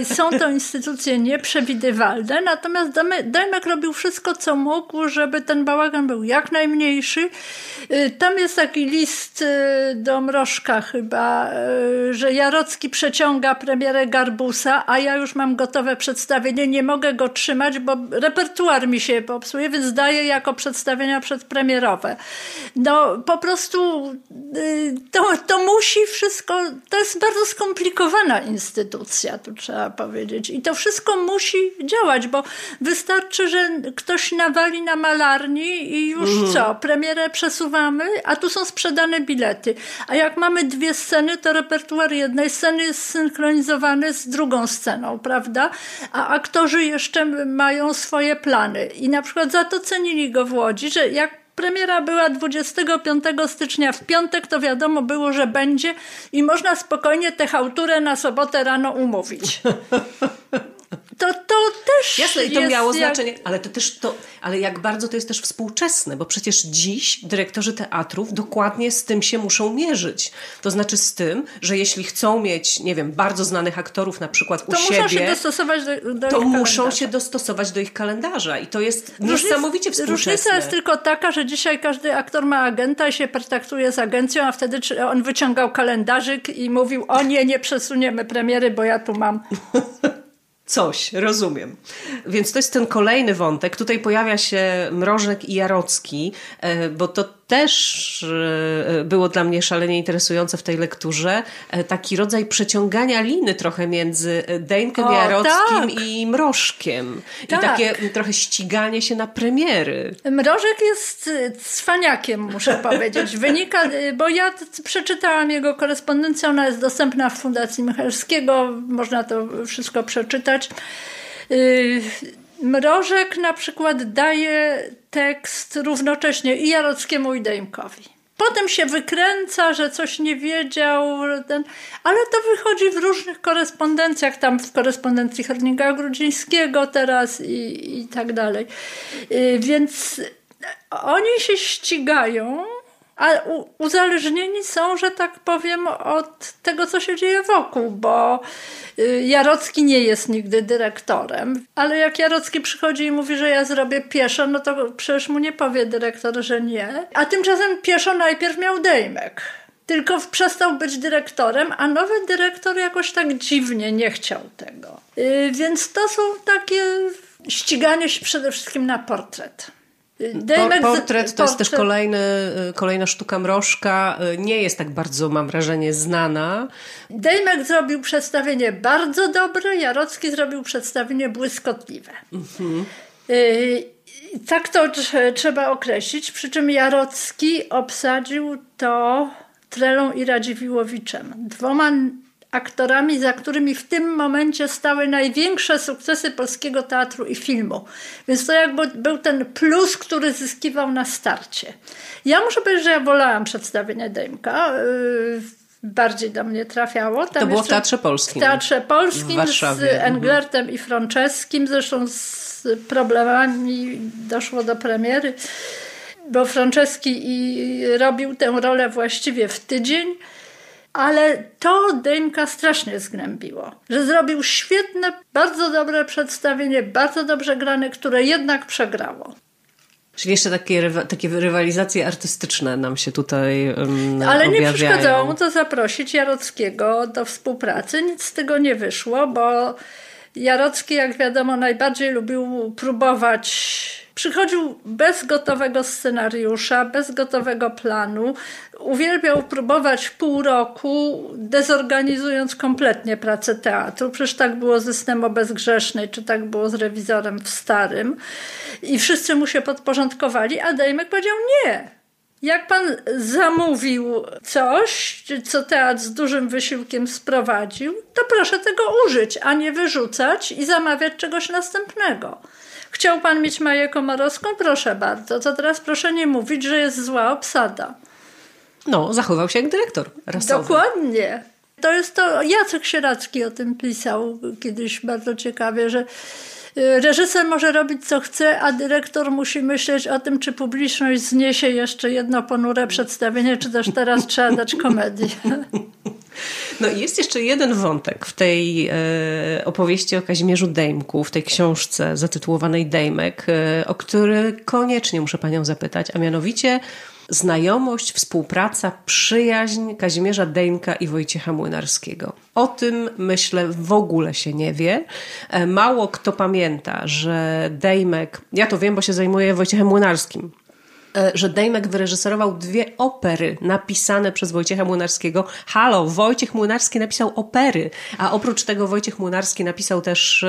i są to instytucje nieprzewidywalne, natomiast Dejmek robił wszystko, co mógł, żeby ten bałagan był jak najmniejszy. Tam jest taki list do Mrożka chyba, że Jarocki przeciąga premierę Garbusa, a ja już mam gotowe przedstawienie, nie mogę go trzymać, bo repertuar mi się popsuje, więc daje jako przedstawienia przedpremierowe. No po prostu to musi wszystko, to jest bardzo skomplikowana instytucja, tu trzeba powiedzieć. I to wszystko musi działać, bo wystarczy, że ktoś nawali na malarni i już co, premierę przesuwamy, a tu są sprzedane bilety. A jak mamy dwie sceny, to repertuar jednej sceny jest synchronizowany z drugą sceną, prawda? A aktorzy jeszcze mają swoje plany. I na przykład za to cenili go w Łodzi, że jak premiera była 25 stycznia w piątek, to wiadomo było, że będzie i można spokojnie tę chałturę na sobotę rano umówić. To też jasne, i to jest miało znaczenie, ale to też ale jak bardzo to jest też współczesne, bo przecież dziś dyrektorzy teatrów dokładnie z tym się muszą mierzyć. To znaczy z tym, że jeśli chcą mieć, nie wiem, bardzo znanych aktorów na przykład to u siebie, muszą się dostosować do ich kalendarza i to jest niesamowicie współczesne. Różnica jest tylko taka, że dzisiaj każdy aktor ma agenta i się kontaktuje z agencją, a wtedy on wyciągał kalendarzyk i mówił: o nie przesuniemy premiery, bo ja tu mam... Coś, rozumiem. Więc to jest ten kolejny wątek. Tutaj pojawia się Mrożek i Jarocki, bo to też było dla mnie szalenie interesujące w tej lekturze. Taki rodzaj przeciągania liny trochę między Dejmkiem Jarockim i Mrożkiem. Tak. I takie trochę ściganie się na premiery. Mrożek jest cwaniakiem, muszę powiedzieć. Wynika, bo ja przeczytałam jego korespondencję, ona jest dostępna w Fundacji Michalskiego, można to wszystko przeczytać. Mrożek na przykład daje tekst równocześnie i Jarockiemu, i Dejmkowi. Potem się wykręca, że coś nie wiedział, ale to wychodzi w różnych korespondencjach, tam w korespondencji Herlinga Grudzińskiego teraz i tak dalej. Więc oni się ścigają, a uzależnieni są, że tak powiem, od tego, co się dzieje wokół, bo Jarocki nie jest nigdy dyrektorem, ale jak Jarocki przychodzi i mówi, że ja zrobię pieszo, no to przecież mu nie powie dyrektor, że nie. A tymczasem pieszo najpierw miał Dejmek, tylko przestał być dyrektorem, a nowy dyrektor jakoś tak dziwnie nie chciał tego. Więc to są takie ściganie się przede wszystkim na portret. Portret to jest też kolejna sztuka Mrożka, nie jest tak bardzo, mam wrażenie, znana. Dejmek zrobił przedstawienie bardzo dobre, Jarocki zrobił przedstawienie błyskotliwe. Mhm. Tak to trzeba określić, przy czym Jarocki obsadził to Trelą i Radziwiłowiczem, dwoma aktorami, za którymi w tym momencie stały największe sukcesy polskiego teatru i filmu. Więc to jakby był ten plus, który zyskiwał na starcie. Ja muszę powiedzieć, że ja wolałam przedstawienie Dejmka. Bardziej do mnie trafiało. Tam to było w Teatrze Polskim. W Teatrze Polskim w z Englertem i Franczeskim. Zresztą z problemami doszło do premiery, bo Franceski i robił tę rolę właściwie w tydzień. Ale to Dejmka strasznie zgnębiło, że zrobił świetne, bardzo dobre przedstawienie, bardzo dobrze grane, które jednak przegrało. Czyli jeszcze takie rywalizacje artystyczne nam się tutaj ale objawiają. Nie przeszkadzało mu to zaprosić Jarockiego do współpracy. Nic z tego nie wyszło, bo Jarocki, jak wiadomo, najbardziej lubił próbować. Przychodził bez gotowego scenariusza, bez gotowego planu. Uwielbiał próbować pół roku, dezorganizując kompletnie pracę teatru. Przecież tak było ze Snem o Bezgrzesznej, czy tak było z Rewizorem w Starym. I wszyscy mu się podporządkowali, a Dejmek powiedział nie. Jak pan zamówił coś, co teatr z dużym wysiłkiem sprowadził, to proszę tego użyć, a nie wyrzucać i zamawiać czegoś następnego. Chciał pan mieć Maję Komorowską? Proszę bardzo. To teraz proszę nie mówić, że jest zła obsada. No, zachował się jak dyrektor rasowy. Dokładnie. To jest to, Jacek Sieracki o tym pisał kiedyś bardzo ciekawie, że reżyser może robić co chce, a dyrektor musi myśleć o tym, czy publiczność zniesie jeszcze jedno ponure przedstawienie, czy też teraz trzeba dać komedię. No i jest jeszcze jeden wątek w tej opowieści o Kazimierzu Dejmku, w tej książce zatytułowanej Dejmek, o który koniecznie muszę panią zapytać, a mianowicie znajomość, współpraca, przyjaźń Kazimierza Dejmka i Wojciecha Młynarskiego. O tym, myślę, w ogóle się nie wie. Mało kto pamięta, że Dejmek, ja to wiem, bo się zajmuję Wojciechem Młynarskim, że Dejmek wyreżyserował 2 opery napisane przez Wojciecha Młynarskiego. Halo, Wojciech Młynarski napisał opery, a oprócz tego Wojciech Młynarski napisał też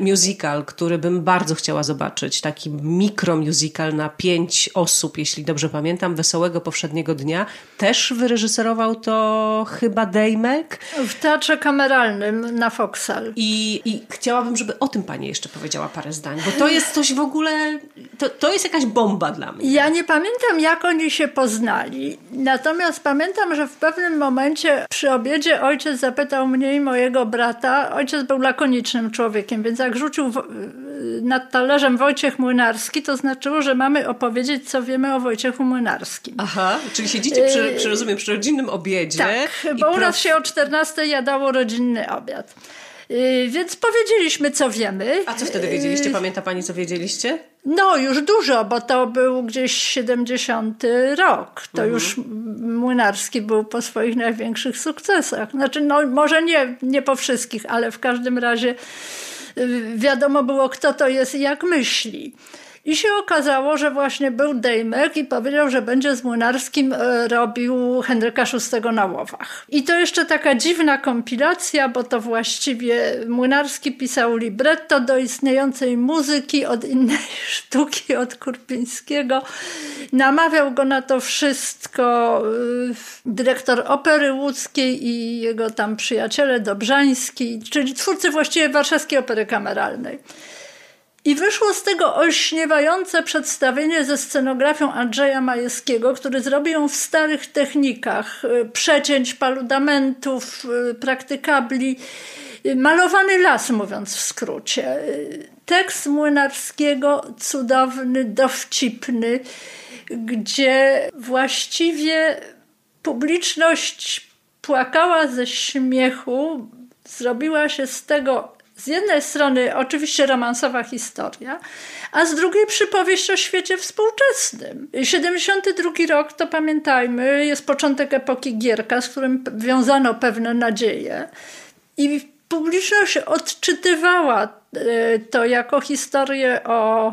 musical, który bym bardzo chciała zobaczyć. Taki mikromusical na 5 osób, jeśli dobrze pamiętam, Wesołego Powszedniego Dnia. Też wyreżyserował to chyba Dejmek. W Teatrze Kameralnym na Foksal. I chciałabym, żeby o tym pani jeszcze powiedziała parę zdań, bo to jest coś w ogóle, to jest jakaś bomba dla mnie. Ja nie pamiętam, jak oni się poznali, natomiast pamiętam, że w pewnym momencie przy obiedzie ojciec zapytał mnie i mojego brata, ojciec był lakonicznym człowiekiem, więc jak rzucił nad talerzem Wojciech Młynarski, to znaczyło, że mamy opowiedzieć, co wiemy o Wojciechu Młynarskim. Aha, czyli siedzicie przy rodzinnym obiedzie. Tak, bo u nas się o 14:00 jadało rodzinny obiad. Więc powiedzieliśmy, co wiemy. A co wtedy wiedzieliście? Pamięta pani, co wiedzieliście? No, już dużo, bo to był gdzieś 70 rok. To już Młynarski był po swoich największych sukcesach. Znaczy, no, może nie po wszystkich, ale w każdym razie wiadomo było, kto to jest i jak myśli. I się okazało, że właśnie był Dejmek i powiedział, że będzie z Młynarskim robił Henryka VI na łowach. I to jeszcze taka dziwna kompilacja, bo to właściwie Młynarski pisał libretto do istniejącej muzyki od innej sztuki, od Kurpińskiego. Namawiał go na to wszystko dyrektor Opery Łódzkiej i jego tam przyjaciele Dobrzański, czyli twórcy właściwie warszawskiej opery kameralnej. I wyszło z tego olśniewające przedstawienie ze scenografią Andrzeja Majewskiego, który zrobił ją w starych technikach przecięć, paludamentów, praktykabli, malowany las, mówiąc w skrócie. Tekst Młynarskiego cudowny, dowcipny, gdzie właściwie publiczność płakała ze śmiechu, zrobiła się z tego z jednej strony oczywiście romansowa historia, a z drugiej przypowieść o świecie współczesnym. 72 rok, to pamiętajmy, jest początek epoki Gierka, z którym wiązano pewne nadzieje. I publiczność odczytywała to jako historię o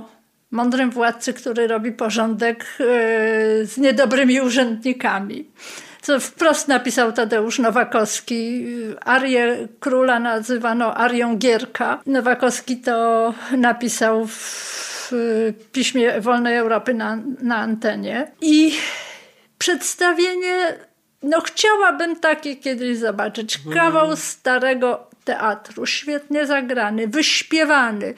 mądrym władcy, który robi porządek z niedobrymi urzędnikami. Co wprost napisał Tadeusz Nowakowski. Arię króla nazywano arią Gierka. Nowakowski to napisał w piśmie Wolnej Europy na antenie. I przedstawienie, no chciałabym takie kiedyś zobaczyć. Kawał starego teatru, świetnie zagrany, wyśpiewany.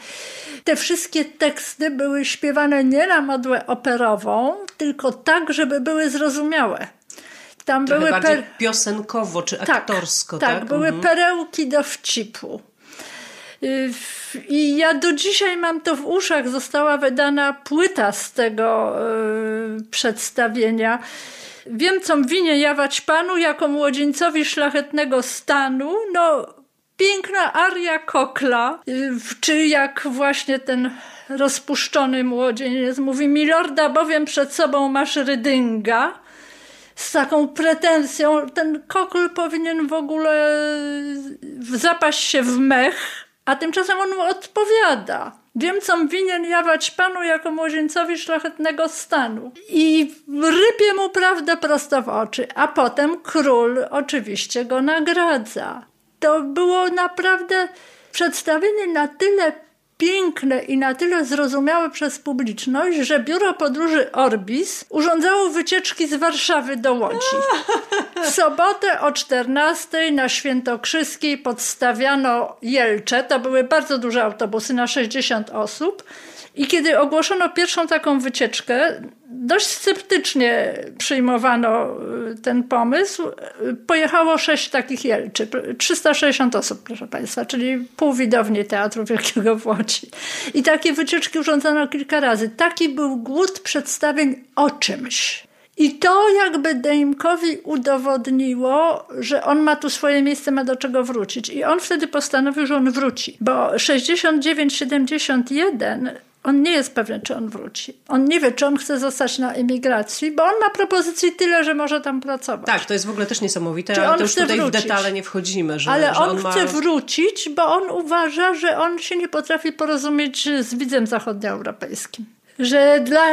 Te wszystkie teksty były śpiewane nie na modłę operową, tylko tak, żeby były zrozumiałe. Tam były bardziej piosenkowo czy aktorsko, tak? Tak, były perełki dowcipu. I ja do dzisiaj mam to w uszach. Została wydana płyta z tego przedstawienia. Wiem, co winie jawać panu, jako młodzieńcowi szlachetnego stanu. No, piękna aria Kokla, czy jak właśnie ten rozpuszczony młodzieniec mówi: milorda bowiem przed sobą masz Rydynga. Z taką pretensją, ten Kokl powinien w ogóle zapaść się w mech, a tymczasem on mu odpowiada. Wiem, com winien jawać panu, jako młodzieńcowi szlachetnego stanu. I rypie mu prawdę prosto w oczy, a potem król oczywiście go nagradza. To było naprawdę przedstawienie na tyle piękne i na tyle zrozumiałe przez publiczność, że biuro podróży Orbis urządzało wycieczki z Warszawy do Łodzi. W sobotę o 14:00 na Świętokrzyskiej podstawiano Jelcze. To były bardzo duże autobusy na 60 osób. I kiedy ogłoszono pierwszą taką wycieczkę, dość sceptycznie przyjmowano ten pomysł. Pojechało 6 takich Jelczy, 360 osób, proszę Państwa, czyli pół widowni Teatru Wielkiego w Łodzi. I takie wycieczki urządzano kilka razy. Taki był głód przedstawień o czymś. I to jakby Dejmkowi udowodniło, że on ma tu swoje miejsce, ma do czego wrócić. I on wtedy postanowił, że on wróci. Bo 69-71... on nie jest pewien, czy on wróci. On nie wie, czy on chce zostać na emigracji, bo on ma propozycji tyle, że może tam pracować. Tak, to jest w ogóle też niesamowite, czy ale to już tutaj wrócić? W detale nie wchodzimy. Ale on chce wrócić, bo on uważa, że on się nie potrafi porozumieć z widzem zachodnioeuropejskim. Że dla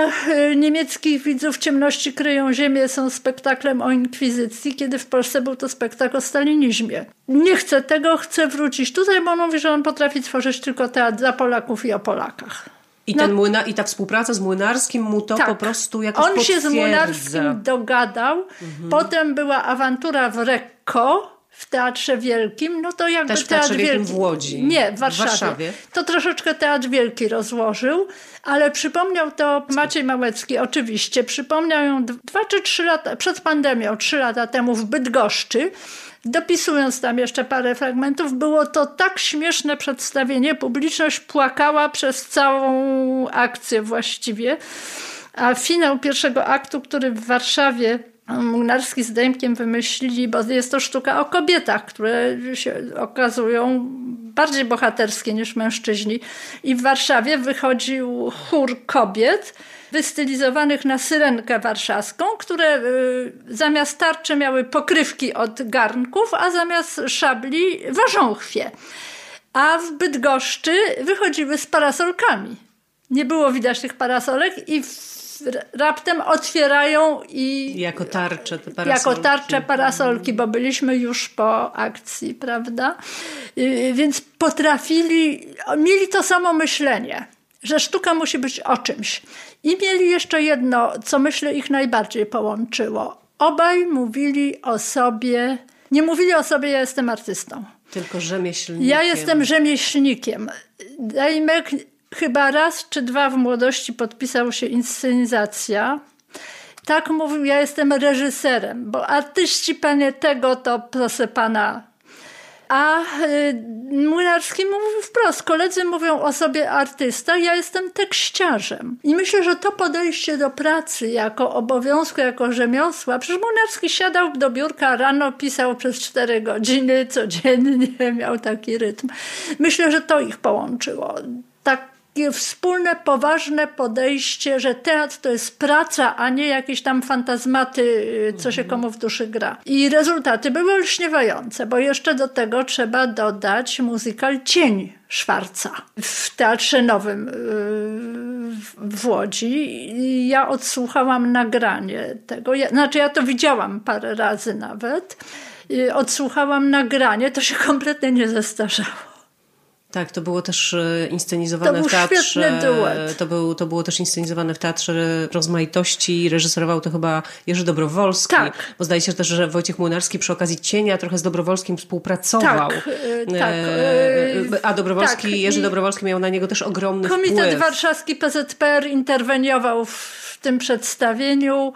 niemieckich widzów Ciemności kryją ziemię są spektaklem o inkwizycji, kiedy w Polsce był to spektakl o stalinizmie. Nie chce tego, chce wrócić tutaj, bo on mówi, że on potrafi tworzyć tylko teatr dla Polaków i o Polakach. I, i ta współpraca z Młynarskim mu to tak, po prostu jakoś potwierdza. On się z Młynarskim dogadał. Potem była awantura w Rekko, w Teatrze Wielkim. No to jakby też w Teatrze Wielkim w Łodzi. Nie, w Warszawie. To troszeczkę Teatr Wielki rozłożył, ale przypomniał to Maciej Małecki oczywiście. Przypomniał ją 2 czy 3 lata, przed pandemią, 3 lata temu w Bydgoszczy. Dopisując tam jeszcze parę fragmentów, było to tak śmieszne przedstawienie. Publiczność płakała przez całą akcję właściwie. A finał pierwszego aktu, który w Warszawie Młynarski z Dejmkiem wymyślili, bo jest to sztuka o kobietach, które się okazują bardziej bohaterskie niż mężczyźni. I w Warszawie wychodził chór kobiet wystylizowanych na syrenkę warszawską, które zamiast tarczy miały pokrywki od garnków, a zamiast szabli warząchwie. A w Bydgoszczy wychodziły z parasolkami. Nie było widać tych parasolek i raptem otwierają i jako tarcze parasolki, bo byliśmy już po akcji, prawda? Więc mieli to samo myślenie, że sztuka musi być o czymś. I mieli jeszcze jedno, co myślę ich najbardziej połączyło. Obaj mówili o sobie, nie mówili o sobie: ja jestem artystą. Tylko rzemieślnikiem. Ja jestem rzemieślnikiem. Dejmek Chyba raz czy dwa w młodości podpisał się inscenizacja. Tak mówił, ja jestem reżyserem, bo artyści, panie, tego to proszę pana. A Młynarski mówił wprost, koledzy mówią o sobie artysta, ja jestem tekściarzem. I myślę, że to podejście do pracy jako obowiązku, jako rzemiosła, przecież Młynarski siadał do biurka rano, pisał przez 4 godziny codziennie, miał taki rytm. Myślę, że to ich połączyło. Takie wspólne, poważne podejście, że teatr to jest praca, a nie jakieś tam fantazmaty, co się komu w duszy gra. I rezultaty były olśniewające, bo jeszcze do tego trzeba dodać musical Cień Szwarca w Teatrze Nowym w Łodzi. Ja odsłuchałam nagranie tego, znaczy ja to widziałam parę razy nawet. Odsłuchałam nagranie, to się kompletnie nie zestarzało. Tak, to było też inscenizowane w teatrze. Świetny duet. To było też inscenizowane w Teatrze Rozmaitości. Reżyserował to chyba Jerzy Dobrowolski. Tak. Bo zdaje się też, że Wojciech Młynarski przy okazji Cienia trochę z Dobrowolskim współpracował. Tak, tak. A Dobrowolski, tak. Jerzy Dobrowolski miał na niego też ogromny wpływ. Komitet Warszawski PZPR interweniował w tym przedstawieniu.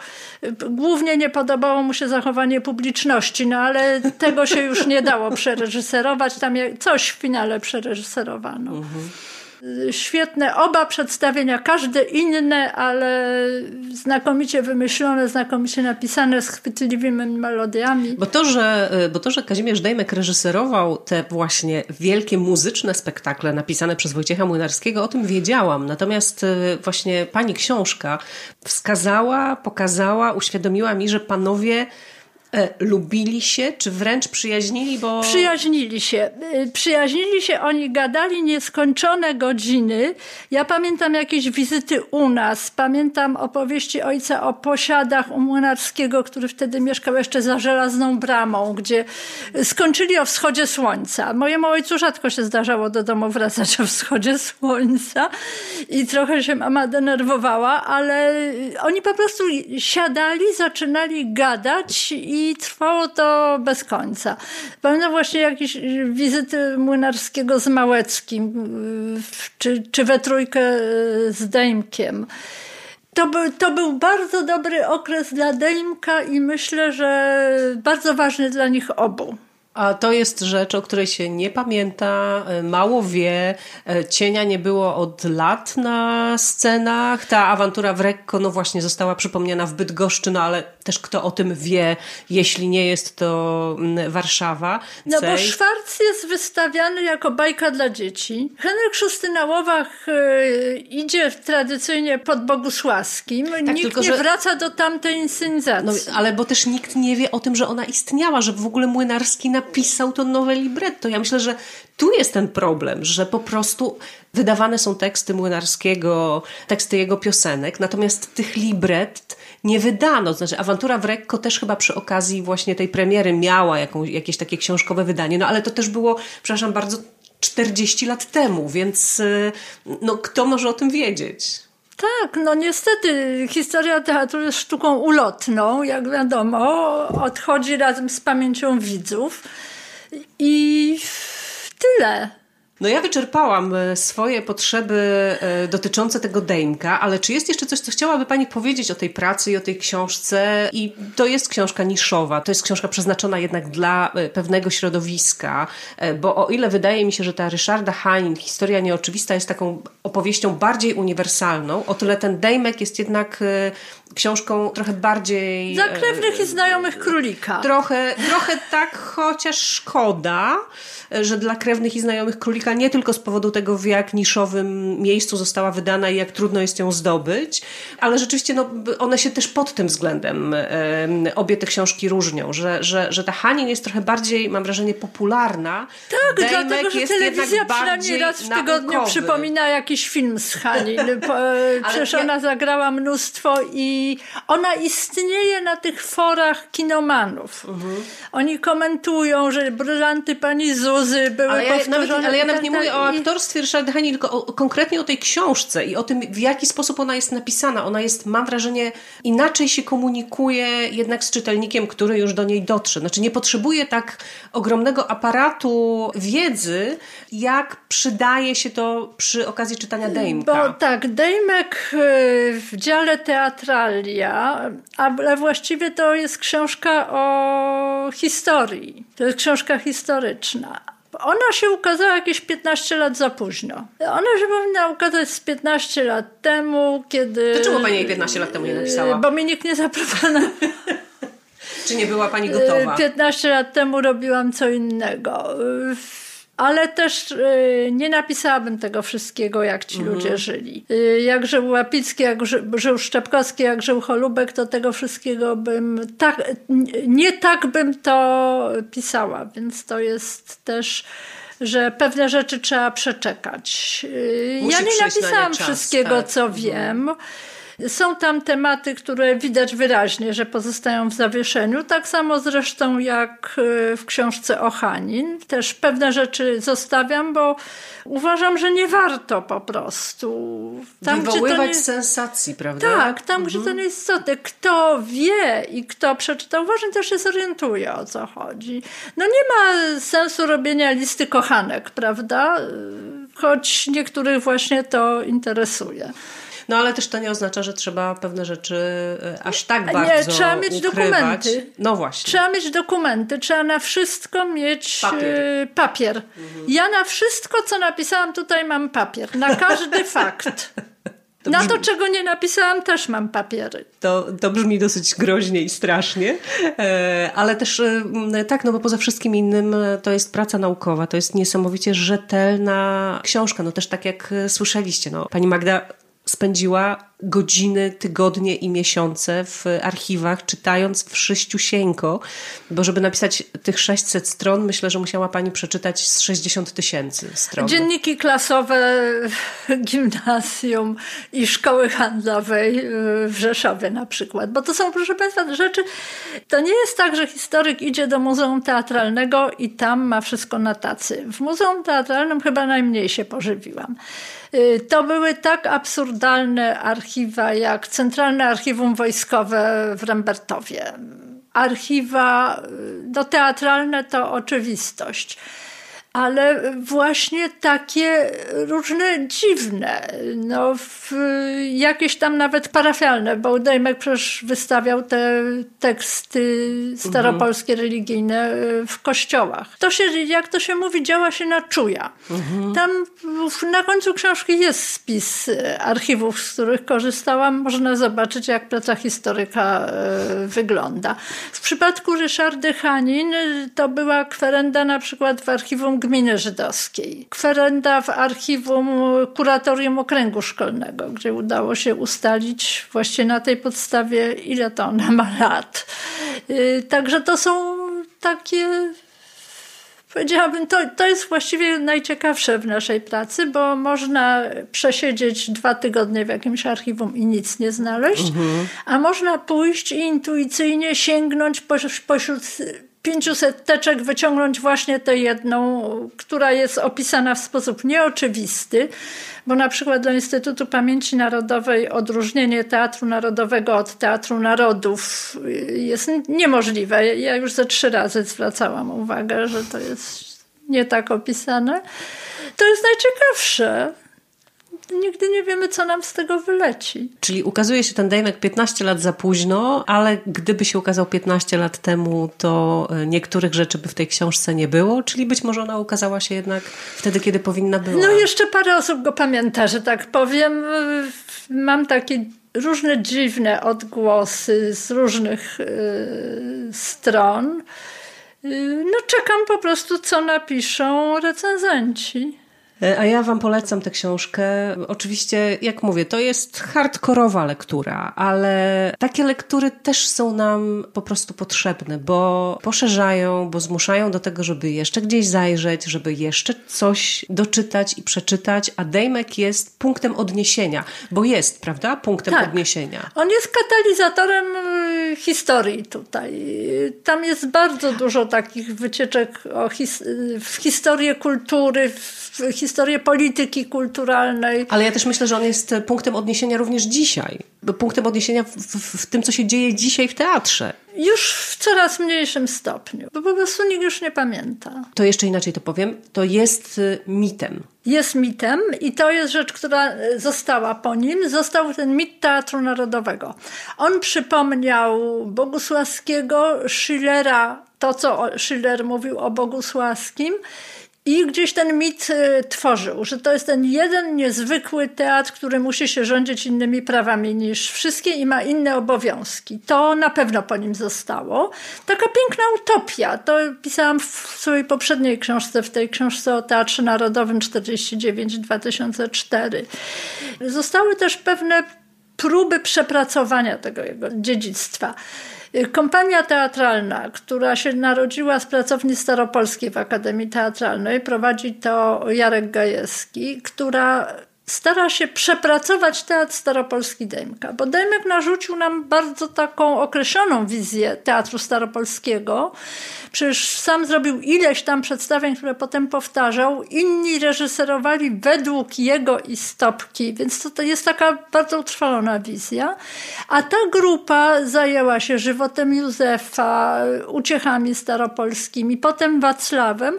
Głównie nie podobało mu się zachowanie publiczności, no ale tego się już nie dało przereżyserować. Tam coś w finale przereżyserowano. Świetne oba przedstawienia, każde inne, ale znakomicie wymyślone, znakomicie napisane, z chwytliwymi melodiami. Bo to, że Kazimierz Dejmek reżyserował te właśnie wielkie muzyczne spektakle napisane przez Wojciecha Młynarskiego, o tym wiedziałam. Natomiast właśnie pani książka wskazała, pokazała, uświadomiła mi, że panowie lubili się, czy wręcz przyjaźnili, bo... Przyjaźnili się, oni gadali nieskończone godziny. Ja pamiętam jakieś wizyty u nas, pamiętam opowieści ojca o posiadach u Młynarskiego, który wtedy mieszkał jeszcze za Żelazną Bramą, gdzie skończyli o wschodzie słońca. Mojemu ojcu rzadko się zdarzało do domu wracać o wschodzie słońca i trochę się mama denerwowała, ale oni po prostu siadali, zaczynali gadać i trwało to bez końca. Pamiętam właśnie jakieś wizyty Młynarskiego z Małeckim, czy we trójkę z Dejmkiem. To był bardzo dobry okres dla Dejmka i myślę, że bardzo ważny dla nich obu. A to jest rzecz, o której się nie pamięta, mało wie. Cienia nie było od lat na scenach. Ta awantura w Rekko, no właśnie, została przypomniana w Bydgoszczy, no ale też kto o tym wie, jeśli nie jest to Warszawa. No bo Szwarc jest wystawiany jako bajka dla dzieci. Henryk VI na łowach idzie tradycyjnie pod Bogusławskim. Tak, nikt tylko, nie wraca do tamtej inscenizacji. No, ale bo też nikt nie wie o tym, że ona istniała, że w ogóle Młynarski napisał to nowe libretto. Ja myślę, że tu jest ten problem, że po prostu wydawane są teksty Młynarskiego, teksty jego piosenek, natomiast tych libret nie wydano. Znaczy Awantura w Rekko też chyba przy okazji właśnie tej premiery miała jakieś takie książkowe wydanie, no ale to też było, przepraszam bardzo, 40 lat temu, więc no kto może o tym wiedzieć? Tak, no niestety historia teatru jest sztuką ulotną, jak wiadomo, odchodzi razem z pamięcią widzów i tyle. No ja wyczerpałam swoje potrzeby dotyczące tego Dejmka, ale czy jest jeszcze coś, co chciałaby pani powiedzieć o tej pracy i o tej książce? I to jest książka niszowa, to jest książka przeznaczona jednak dla pewnego środowiska, bo o ile wydaje mi się, że ta Ryszarda Hanin, Historia nieoczywista, jest taką opowieścią bardziej uniwersalną, o tyle ten Dejmek jest jednak książką trochę bardziej... Dla krewnych i znajomych królika. Trochę tak, chociaż szkoda, że dla krewnych i znajomych królika nie tylko z powodu tego, w jak niszowym miejscu została wydana i jak trudno jest ją zdobyć, ale rzeczywiście no, one się też pod tym względem obie te książki różnią, że ta Hanin jest trochę bardziej, mam wrażenie, popularna. Tak, Dejmek dlatego, że jest telewizja przynajmniej raz w tygodniu naukowy. Przypomina jakiś film z Hanin. Przecież ona zagrała mnóstwo i ona istnieje na tych forach kinomanów. Oni komentują, że brylanty pani Zuzy były powtórzone. Ale ja nawet nawet nie mówię o aktorstwie Ryszarda Hanin, tylko konkretnie o tej książce i o tym, w jaki sposób ona jest napisana. Ona jest, mam wrażenie, inaczej się komunikuje jednak z czytelnikiem, który już do niej dotrze. Znaczy nie potrzebuje tak ogromnego aparatu wiedzy, jak przydaje się to przy okazji czytania Dejmka. Bo tak, Dejmek w dziale teatralia, ale właściwie to jest książka o historii. To jest książka historyczna. Ona się ukazała jakieś 15 lat za późno. Ona się powinna ukazać z 15 lat temu, kiedy... To czemu pani jej 15 lat temu nie napisała? Bo mnie nikt nie zaproponował. Czy nie była pani gotowa? 15 lat temu robiłam co innego. Ale też nie napisałabym tego wszystkiego, jak ci ludzie żyli. Jak żył Łapicki, jak żył Szczepkowski, jak żył Holubek, to tego wszystkiego bym... nie tak bym to pisała, więc to jest też... że pewne rzeczy trzeba przeczekać. Ja nie napisałam wszystkiego, tak, co wiem. Są tam tematy, które widać wyraźnie, że pozostają w zawieszeniu. Tak samo zresztą jak w książce o Hanin. Też pewne rzeczy zostawiam, bo uważam, że nie warto po prostu. Wywoływać sensacji, prawda? Tak, tam gdzie to nie jest istotne. Kto wie i kto przeczytał, uważam, też się zorientuje, o co chodzi. No nie ma sensu robienia listy kochanek, prawda? Choć niektórych właśnie to interesuje. No ale też to nie oznacza, że trzeba pewne rzeczy aż tak bardzo ukrywać. Nie, trzeba mieć dokumenty. No właśnie. Trzeba mieć dokumenty, trzeba na wszystko mieć papier. Ja na wszystko, co napisałam, tutaj mam papier. Na każdy fakt. Na to, czego nie napisałam, też mam papiery. To brzmi dosyć groźnie i strasznie, ale też tak, no bo poza wszystkim innym to jest praca naukowa, to jest niesamowicie rzetelna książka. No też tak jak słyszeliście, no pani Magda spędziła godziny, tygodnie i miesiące w archiwach, czytając wszyściusieńko, bo żeby napisać tych 600 stron, myślę, że musiała pani przeczytać z 60 000 stron. Dzienniki klasowe gimnazjum i szkoły handlowej w Rzeszowie na przykład, bo to są, proszę państwa, rzeczy, to nie jest tak, że historyk idzie do Muzeum Teatralnego i tam ma wszystko na tacy. W Muzeum Teatralnym chyba najmniej się pożywiłam. To były tak absurdalne archiwa jak Centralne Archiwum Wojskowe w Rembertowie. Archiwa teatralne to oczywistość, ale właśnie takie różne dziwne, jakieś tam nawet parafialne, bo Dejmek przecież wystawiał te teksty staropolskie, religijne w kościołach. To się, jak to się mówi, działa się na czuja. Tam na końcu książki jest spis archiwów, z których korzystałam. Można zobaczyć, jak praca historyka wygląda. W przypadku Ryszardy Hanin to była kwerenda na przykład w archiwum Gminy Żydowskiej. Kwerenda w archiwum Kuratorium Okręgu Szkolnego, gdzie udało się ustalić właśnie na tej podstawie, ile to ona ma lat. Także to są takie... Powiedziałabym, to jest właściwie najciekawsze w naszej pracy, bo można przesiedzieć 2 tygodnie w jakimś archiwum i nic nie znaleźć, a można pójść i intuicyjnie sięgnąć pośród 500 teczek, wyciągnąć właśnie tę jedną, która jest opisana w sposób nieoczywisty, bo na przykład do Instytutu Pamięci Narodowej odróżnienie Teatru Narodowego od Teatru Narodów jest niemożliwe. Ja już ze 3 razy zwracałam uwagę, że to jest nie tak opisane. To jest najciekawsze. Nigdy nie wiemy, co nam z tego wyleci. Czyli ukazuje się ten Dejmek 15 lat za późno, ale gdyby się ukazał 15 lat temu, to niektórych rzeczy by w tej książce nie było, czyli być może ona ukazała się jednak wtedy, kiedy powinna była. No jeszcze parę osób go pamięta, że tak powiem. Mam takie różne dziwne odgłosy z różnych stron. Czekam po prostu, co napiszą recenzenci. A ja wam polecam tę książkę. Oczywiście, jak mówię, to jest hardkorowa lektura, ale takie lektury też są nam po prostu potrzebne, bo poszerzają, bo zmuszają do tego, żeby jeszcze gdzieś zajrzeć, żeby jeszcze coś doczytać i przeczytać, a Dejmek jest punktem odniesienia, bo jest, prawda? Punktem odniesienia. On jest katalizatorem historii tutaj. Tam jest bardzo dużo takich wycieczek w historię kultury, w historię polityki kulturalnej. Ale ja też myślę, że on jest punktem odniesienia również dzisiaj. Punktem odniesienia w tym, co się dzieje dzisiaj w teatrze. Już w coraz mniejszym stopniu, bo po prostu nikt już nie pamięta. To jeszcze inaczej to powiem, to jest mitem. Jest mitem i to jest rzecz, która została po nim. Został ten mit Teatru Narodowego. On przypomniał Bogusławskiego, Schillera, to co Schiller mówił o Bogusławskim. I gdzieś ten mit tworzył, że to jest ten jeden niezwykły teatr, który musi się rządzić innymi prawami niż wszystkie i ma inne obowiązki. To na pewno po nim zostało. Taka piękna utopia. To pisałam w swojej poprzedniej książce, w tej książce o Teatrze Narodowym 49-2004. Zostały też pewne próby przepracowania tego jego dziedzictwa. Kompania teatralna, która się narodziła z pracowni staropolskiej w Akademii Teatralnej, prowadzi to Jarek Gajewski, która stara się przepracować teatr staropolski Dejmka, bo Dejmek narzucił nam bardzo taką określoną wizję teatru staropolskiego. Przecież sam zrobił ileś tam przedstawień, które potem powtarzał. Inni reżyserowali według jego i Stopki, więc to jest taka bardzo utrwalona wizja. A ta grupa zajęła się żywotem Józefa, uciechami staropolskimi, potem Wacławem,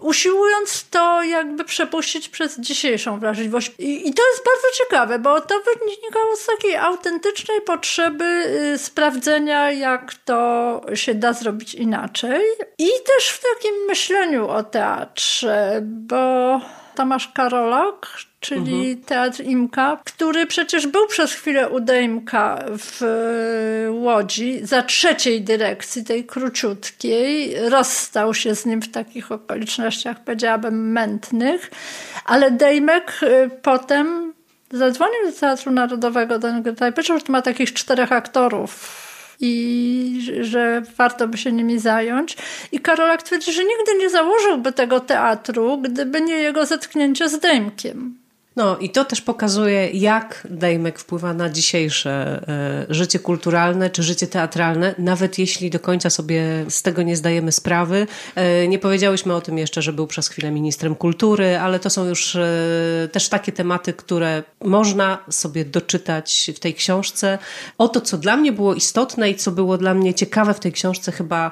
usiłując to jakby przepuścić przez dzisiejszą wrażliwość. I to jest bardzo ciekawe, bo to wynikało z takiej autentycznej potrzeby sprawdzenia, jak to się da zrobić inaczej. I też w takim myśleniu o teatrze, bo Tomasz Karolak, czyli Teatr Imka, który przecież był przez chwilę u Dejmka w Łodzi, za trzeciej dyrekcji, tej króciutkiej. Rozstał się z nim w takich okolicznościach, powiedziałabym, mętnych, ale Dejmek potem zadzwonił do Teatru Narodowego, powiedział, że ma takich 4 aktorów i że warto by się nimi zająć. I Karolak twierdzi, że nigdy nie założyłby tego teatru, gdyby nie jego zetknięcie z Dejmkiem. No i to też pokazuje, jak Dejmek wpływa na dzisiejsze życie kulturalne czy życie teatralne, nawet jeśli do końca sobie z tego nie zdajemy sprawy. Nie powiedziałyśmy o tym jeszcze, że był przez chwilę ministrem kultury, ale to są już też takie tematy, które można sobie doczytać w tej książce. O to, co dla mnie było istotne i co było dla mnie ciekawe w tej książce, chyba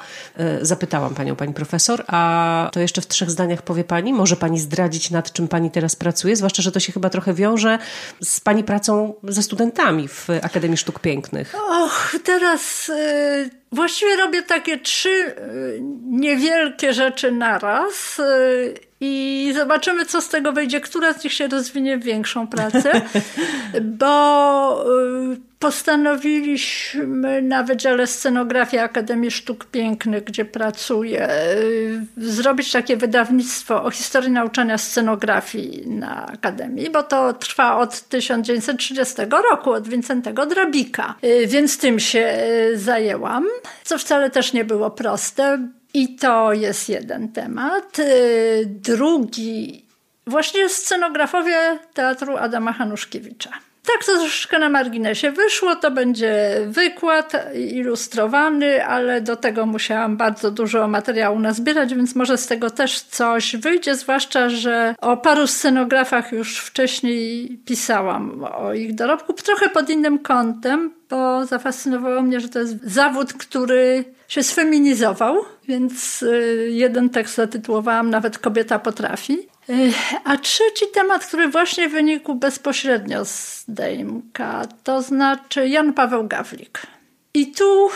zapytałam panią, pani profesor, a to jeszcze w 3 zdaniach powie pani. Może pani zdradzić, nad czym pani teraz pracuje, zwłaszcza, że to się chyba trochę wiąże z pani pracą ze studentami w Akademii Sztuk Pięknych. Och, teraz właściwie robię takie 3 niewielkie rzeczy naraz i zobaczymy, co z tego wyjdzie, która z nich się rozwinie w większą pracę, bo postanowiliśmy na Wydziale Scenografii Akademii Sztuk Pięknych, gdzie pracuję, zrobić takie wydawnictwo o historii nauczania scenografii na Akademii, bo to trwa od 1930 roku, od Wincentego Drabika, więc tym się zajęłam, co wcale też nie było proste i to jest jeden temat. Drugi, właśnie scenografowie Teatru Adama Hanuszkiewicza. Tak to troszeczkę na marginesie wyszło, to będzie wykład ilustrowany, ale do tego musiałam bardzo dużo materiału nazbierać, więc może z tego też coś wyjdzie, zwłaszcza, że o paru scenografach już wcześniej pisałam, o ich dorobku, trochę pod innym kątem, bo zafascynowało mnie, że to jest zawód, który się sfeminizował, więc jeden tekst zatytułowałam Nawet kobieta potrafi. A trzeci temat, który właśnie wynikł bezpośrednio z Dejmka, to znaczy Jan Paweł Gawlik. I tu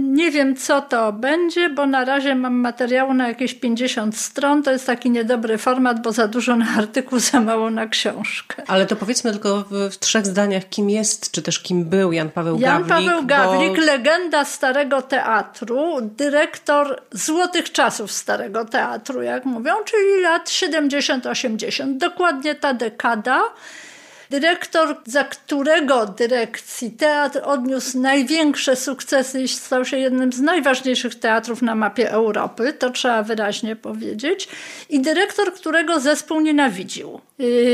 nie wiem, co to będzie, bo na razie mam materiału na jakieś 50 stron. To jest taki niedobry format, bo za dużo na artykuł, za mało na książkę. Ale to powiedzmy tylko w trzech zdaniach, kim jest, czy też kim był Jan Paweł Gawlik. Jan Paweł Gawlik, legenda Starego Teatru, dyrektor złotych czasów Starego Teatru, jak mówią, czyli lat 70-80. Dokładnie ta dekada. Dyrektor, za którego dyrekcji teatr odniósł największe sukcesy i stał się jednym z najważniejszych teatrów na mapie Europy, to trzeba wyraźnie powiedzieć. I dyrektor, którego zespół nienawidził.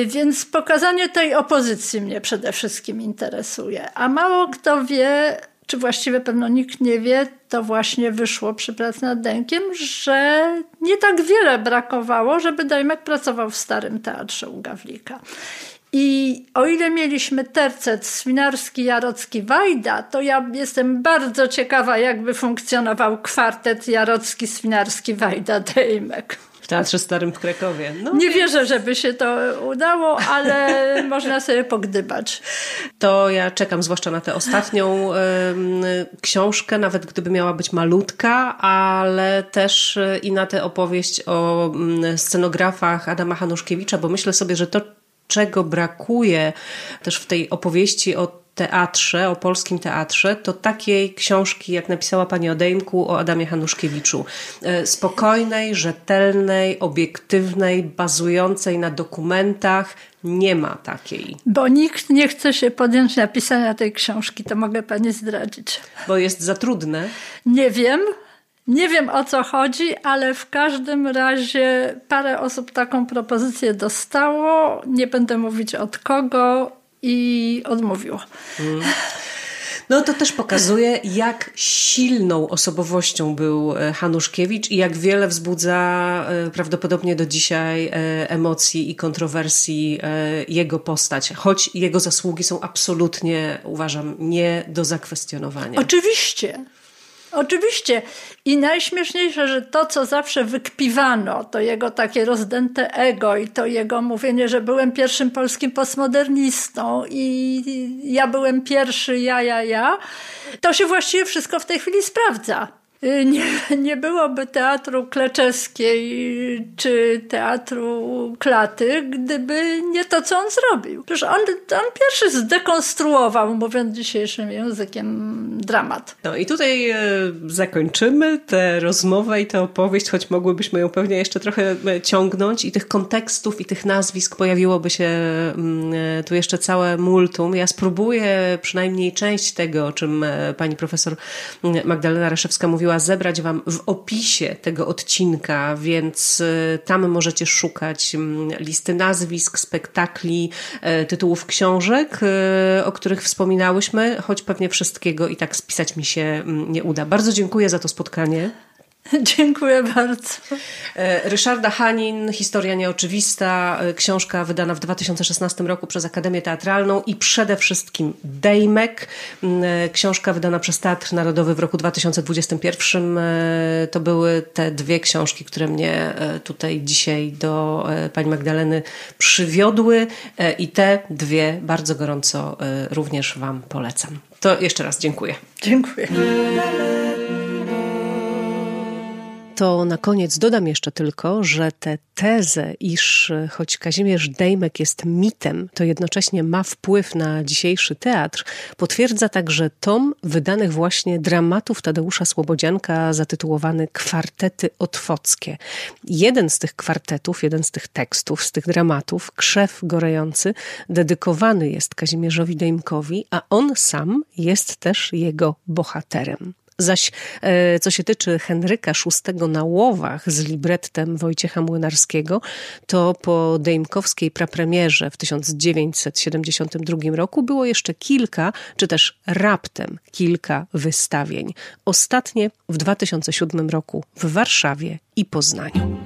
Więc pokazanie tej opozycji mnie przede wszystkim interesuje. A mało kto wie, czy właściwie pewno nikt nie wie, to właśnie wyszło przy pracy nad Dejmkiem, że nie tak wiele brakowało, żeby Dejmek pracował w Starym Teatrze u Gawlika. I o ile mieliśmy tercet Swinarski, Jarocki, Wajda, to ja jestem bardzo ciekawa, jakby funkcjonował kwartet Jarocki, Swinarski, Wajda, Dejmek. W Teatrze Starym w Krakowie. No, nie wierzę, żeby się to udało, ale można sobie pogdybać. To ja czekam zwłaszcza na tę ostatnią książkę, nawet gdyby miała być malutka, ale też i na tę opowieść o scenografach Adama Hanuszkiewicza, bo myślę sobie, że to, czego brakuje też w tej opowieści o teatrze, o polskim teatrze, to takiej książki, jak napisała pani o Dejmku, o Adamie Hanuszkiewiczu. Spokojnej, rzetelnej, obiektywnej, bazującej na dokumentach. Nie ma takiej. Bo nikt nie chce się podjąć napisania tej książki, to mogę pani zdradzić. Bo jest za trudne. Nie wiem, o co chodzi, ale w każdym razie parę osób taką propozycję dostało. Nie będę mówić od kogo i odmówiło. No to też pokazuje, jak silną osobowością był Hanuszkiewicz i jak wiele wzbudza prawdopodobnie do dzisiaj emocji i kontrowersji jego postać. Choć jego zasługi są absolutnie, uważam, nie do zakwestionowania. Oczywiście. I najśmieszniejsze, że to, co zawsze wykpiwano, to jego takie rozdęte ego i to jego mówienie, że byłem pierwszym polskim postmodernistą i ja byłem pierwszy, ja, to się właściwie wszystko w tej chwili sprawdza. Nie byłoby teatru Kleczewskiej czy teatru Klaty, gdyby nie to, co on zrobił. Przecież on pierwszy zdekonstruował, mówiąc dzisiejszym językiem, dramat. No i tutaj zakończymy tę rozmowę i tę opowieść, choć mogłybyśmy ją pewnie jeszcze trochę ciągnąć i tych kontekstów i tych nazwisk pojawiłoby się tu jeszcze całe multum. Ja spróbuję przynajmniej część tego, o czym pani profesor Magdalena Raszewska mówiła, zebrać wam w opisie tego odcinka, więc tam możecie szukać listy nazwisk, spektakli, tytułów książek, o których wspominałyśmy, choć pewnie wszystkiego i tak spisać mi się nie uda. Bardzo dziękuję za to spotkanie. Dziękuję bardzo. Ryszarda Hanin, Historia nieoczywista, książka wydana w 2016 roku przez Akademię Teatralną i przede wszystkim Dejmek, książka wydana przez Teatr Narodowy w roku 2021. To były te dwie książki, które mnie tutaj dzisiaj do pani Magdaleny przywiodły i te dwie bardzo gorąco również wam polecam. To jeszcze raz dziękuję. Dziękuję. To na koniec dodam jeszcze tylko, że tę tezę, iż choć Kazimierz Dejmek jest mitem, to jednocześnie ma wpływ na dzisiejszy teatr, potwierdza także tom wydanych właśnie dramatów Tadeusza Słobodzianka zatytułowany Kwartety Otwockie. Jeden z tych kwartetów, jeden z tych tekstów, z tych dramatów, Krzew Gorejący, dedykowany jest Kazimierzowi Dejmkowi, a on sam jest też jego bohaterem. Zaś co się tyczy Henryka VI na łowach z librettem Wojciecha Młynarskiego, to po dejmkowskiej prapremierze w 1972 roku było jeszcze kilka, czy też raptem kilka wystawień. Ostatnie w 2007 roku w Warszawie i Poznaniu.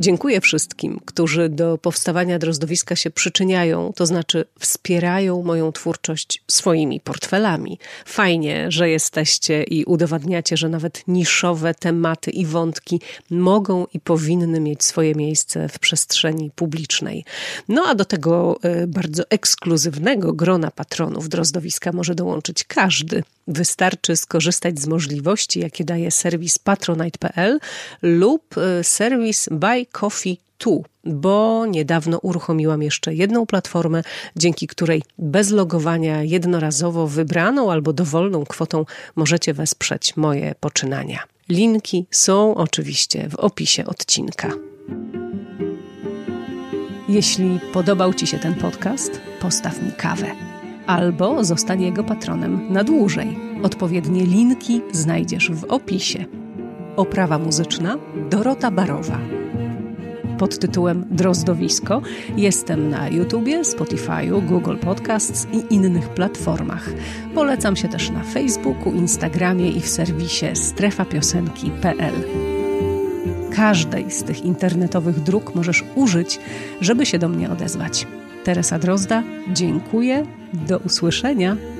Dziękuję wszystkim, którzy do powstawania Drozdowiska się przyczyniają, to znaczy wspierają moją twórczość swoimi portfelami. Fajnie, że jesteście i udowadniacie, że nawet niszowe tematy i wątki mogą i powinny mieć swoje miejsce w przestrzeni publicznej. No a do tego bardzo ekskluzywnego grona patronów Drozdowiska może dołączyć każdy. Wystarczy skorzystać z możliwości, jakie daje serwis patronite.pl lub serwis Buy Coffee Tu, bo niedawno uruchomiłam jeszcze jedną platformę, dzięki której bez logowania jednorazowo wybraną albo dowolną kwotą możecie wesprzeć moje poczynania. Linki są oczywiście w opisie odcinka. Jeśli podobał Ci się ten podcast, postaw mi kawę albo zostań jego patronem na dłużej. Odpowiednie linki znajdziesz w opisie. Oprawa muzyczna Dorota Barowa. Pod tytułem Drozdowisko jestem na YouTubie, Spotify'u, Google Podcasts i innych platformach. Polecam się też na Facebooku, Instagramie i w serwisie strefapiosenki.pl. Każdej z tych internetowych dróg możesz użyć, żeby się do mnie odezwać. Teresa Drozda, dziękuję, do usłyszenia.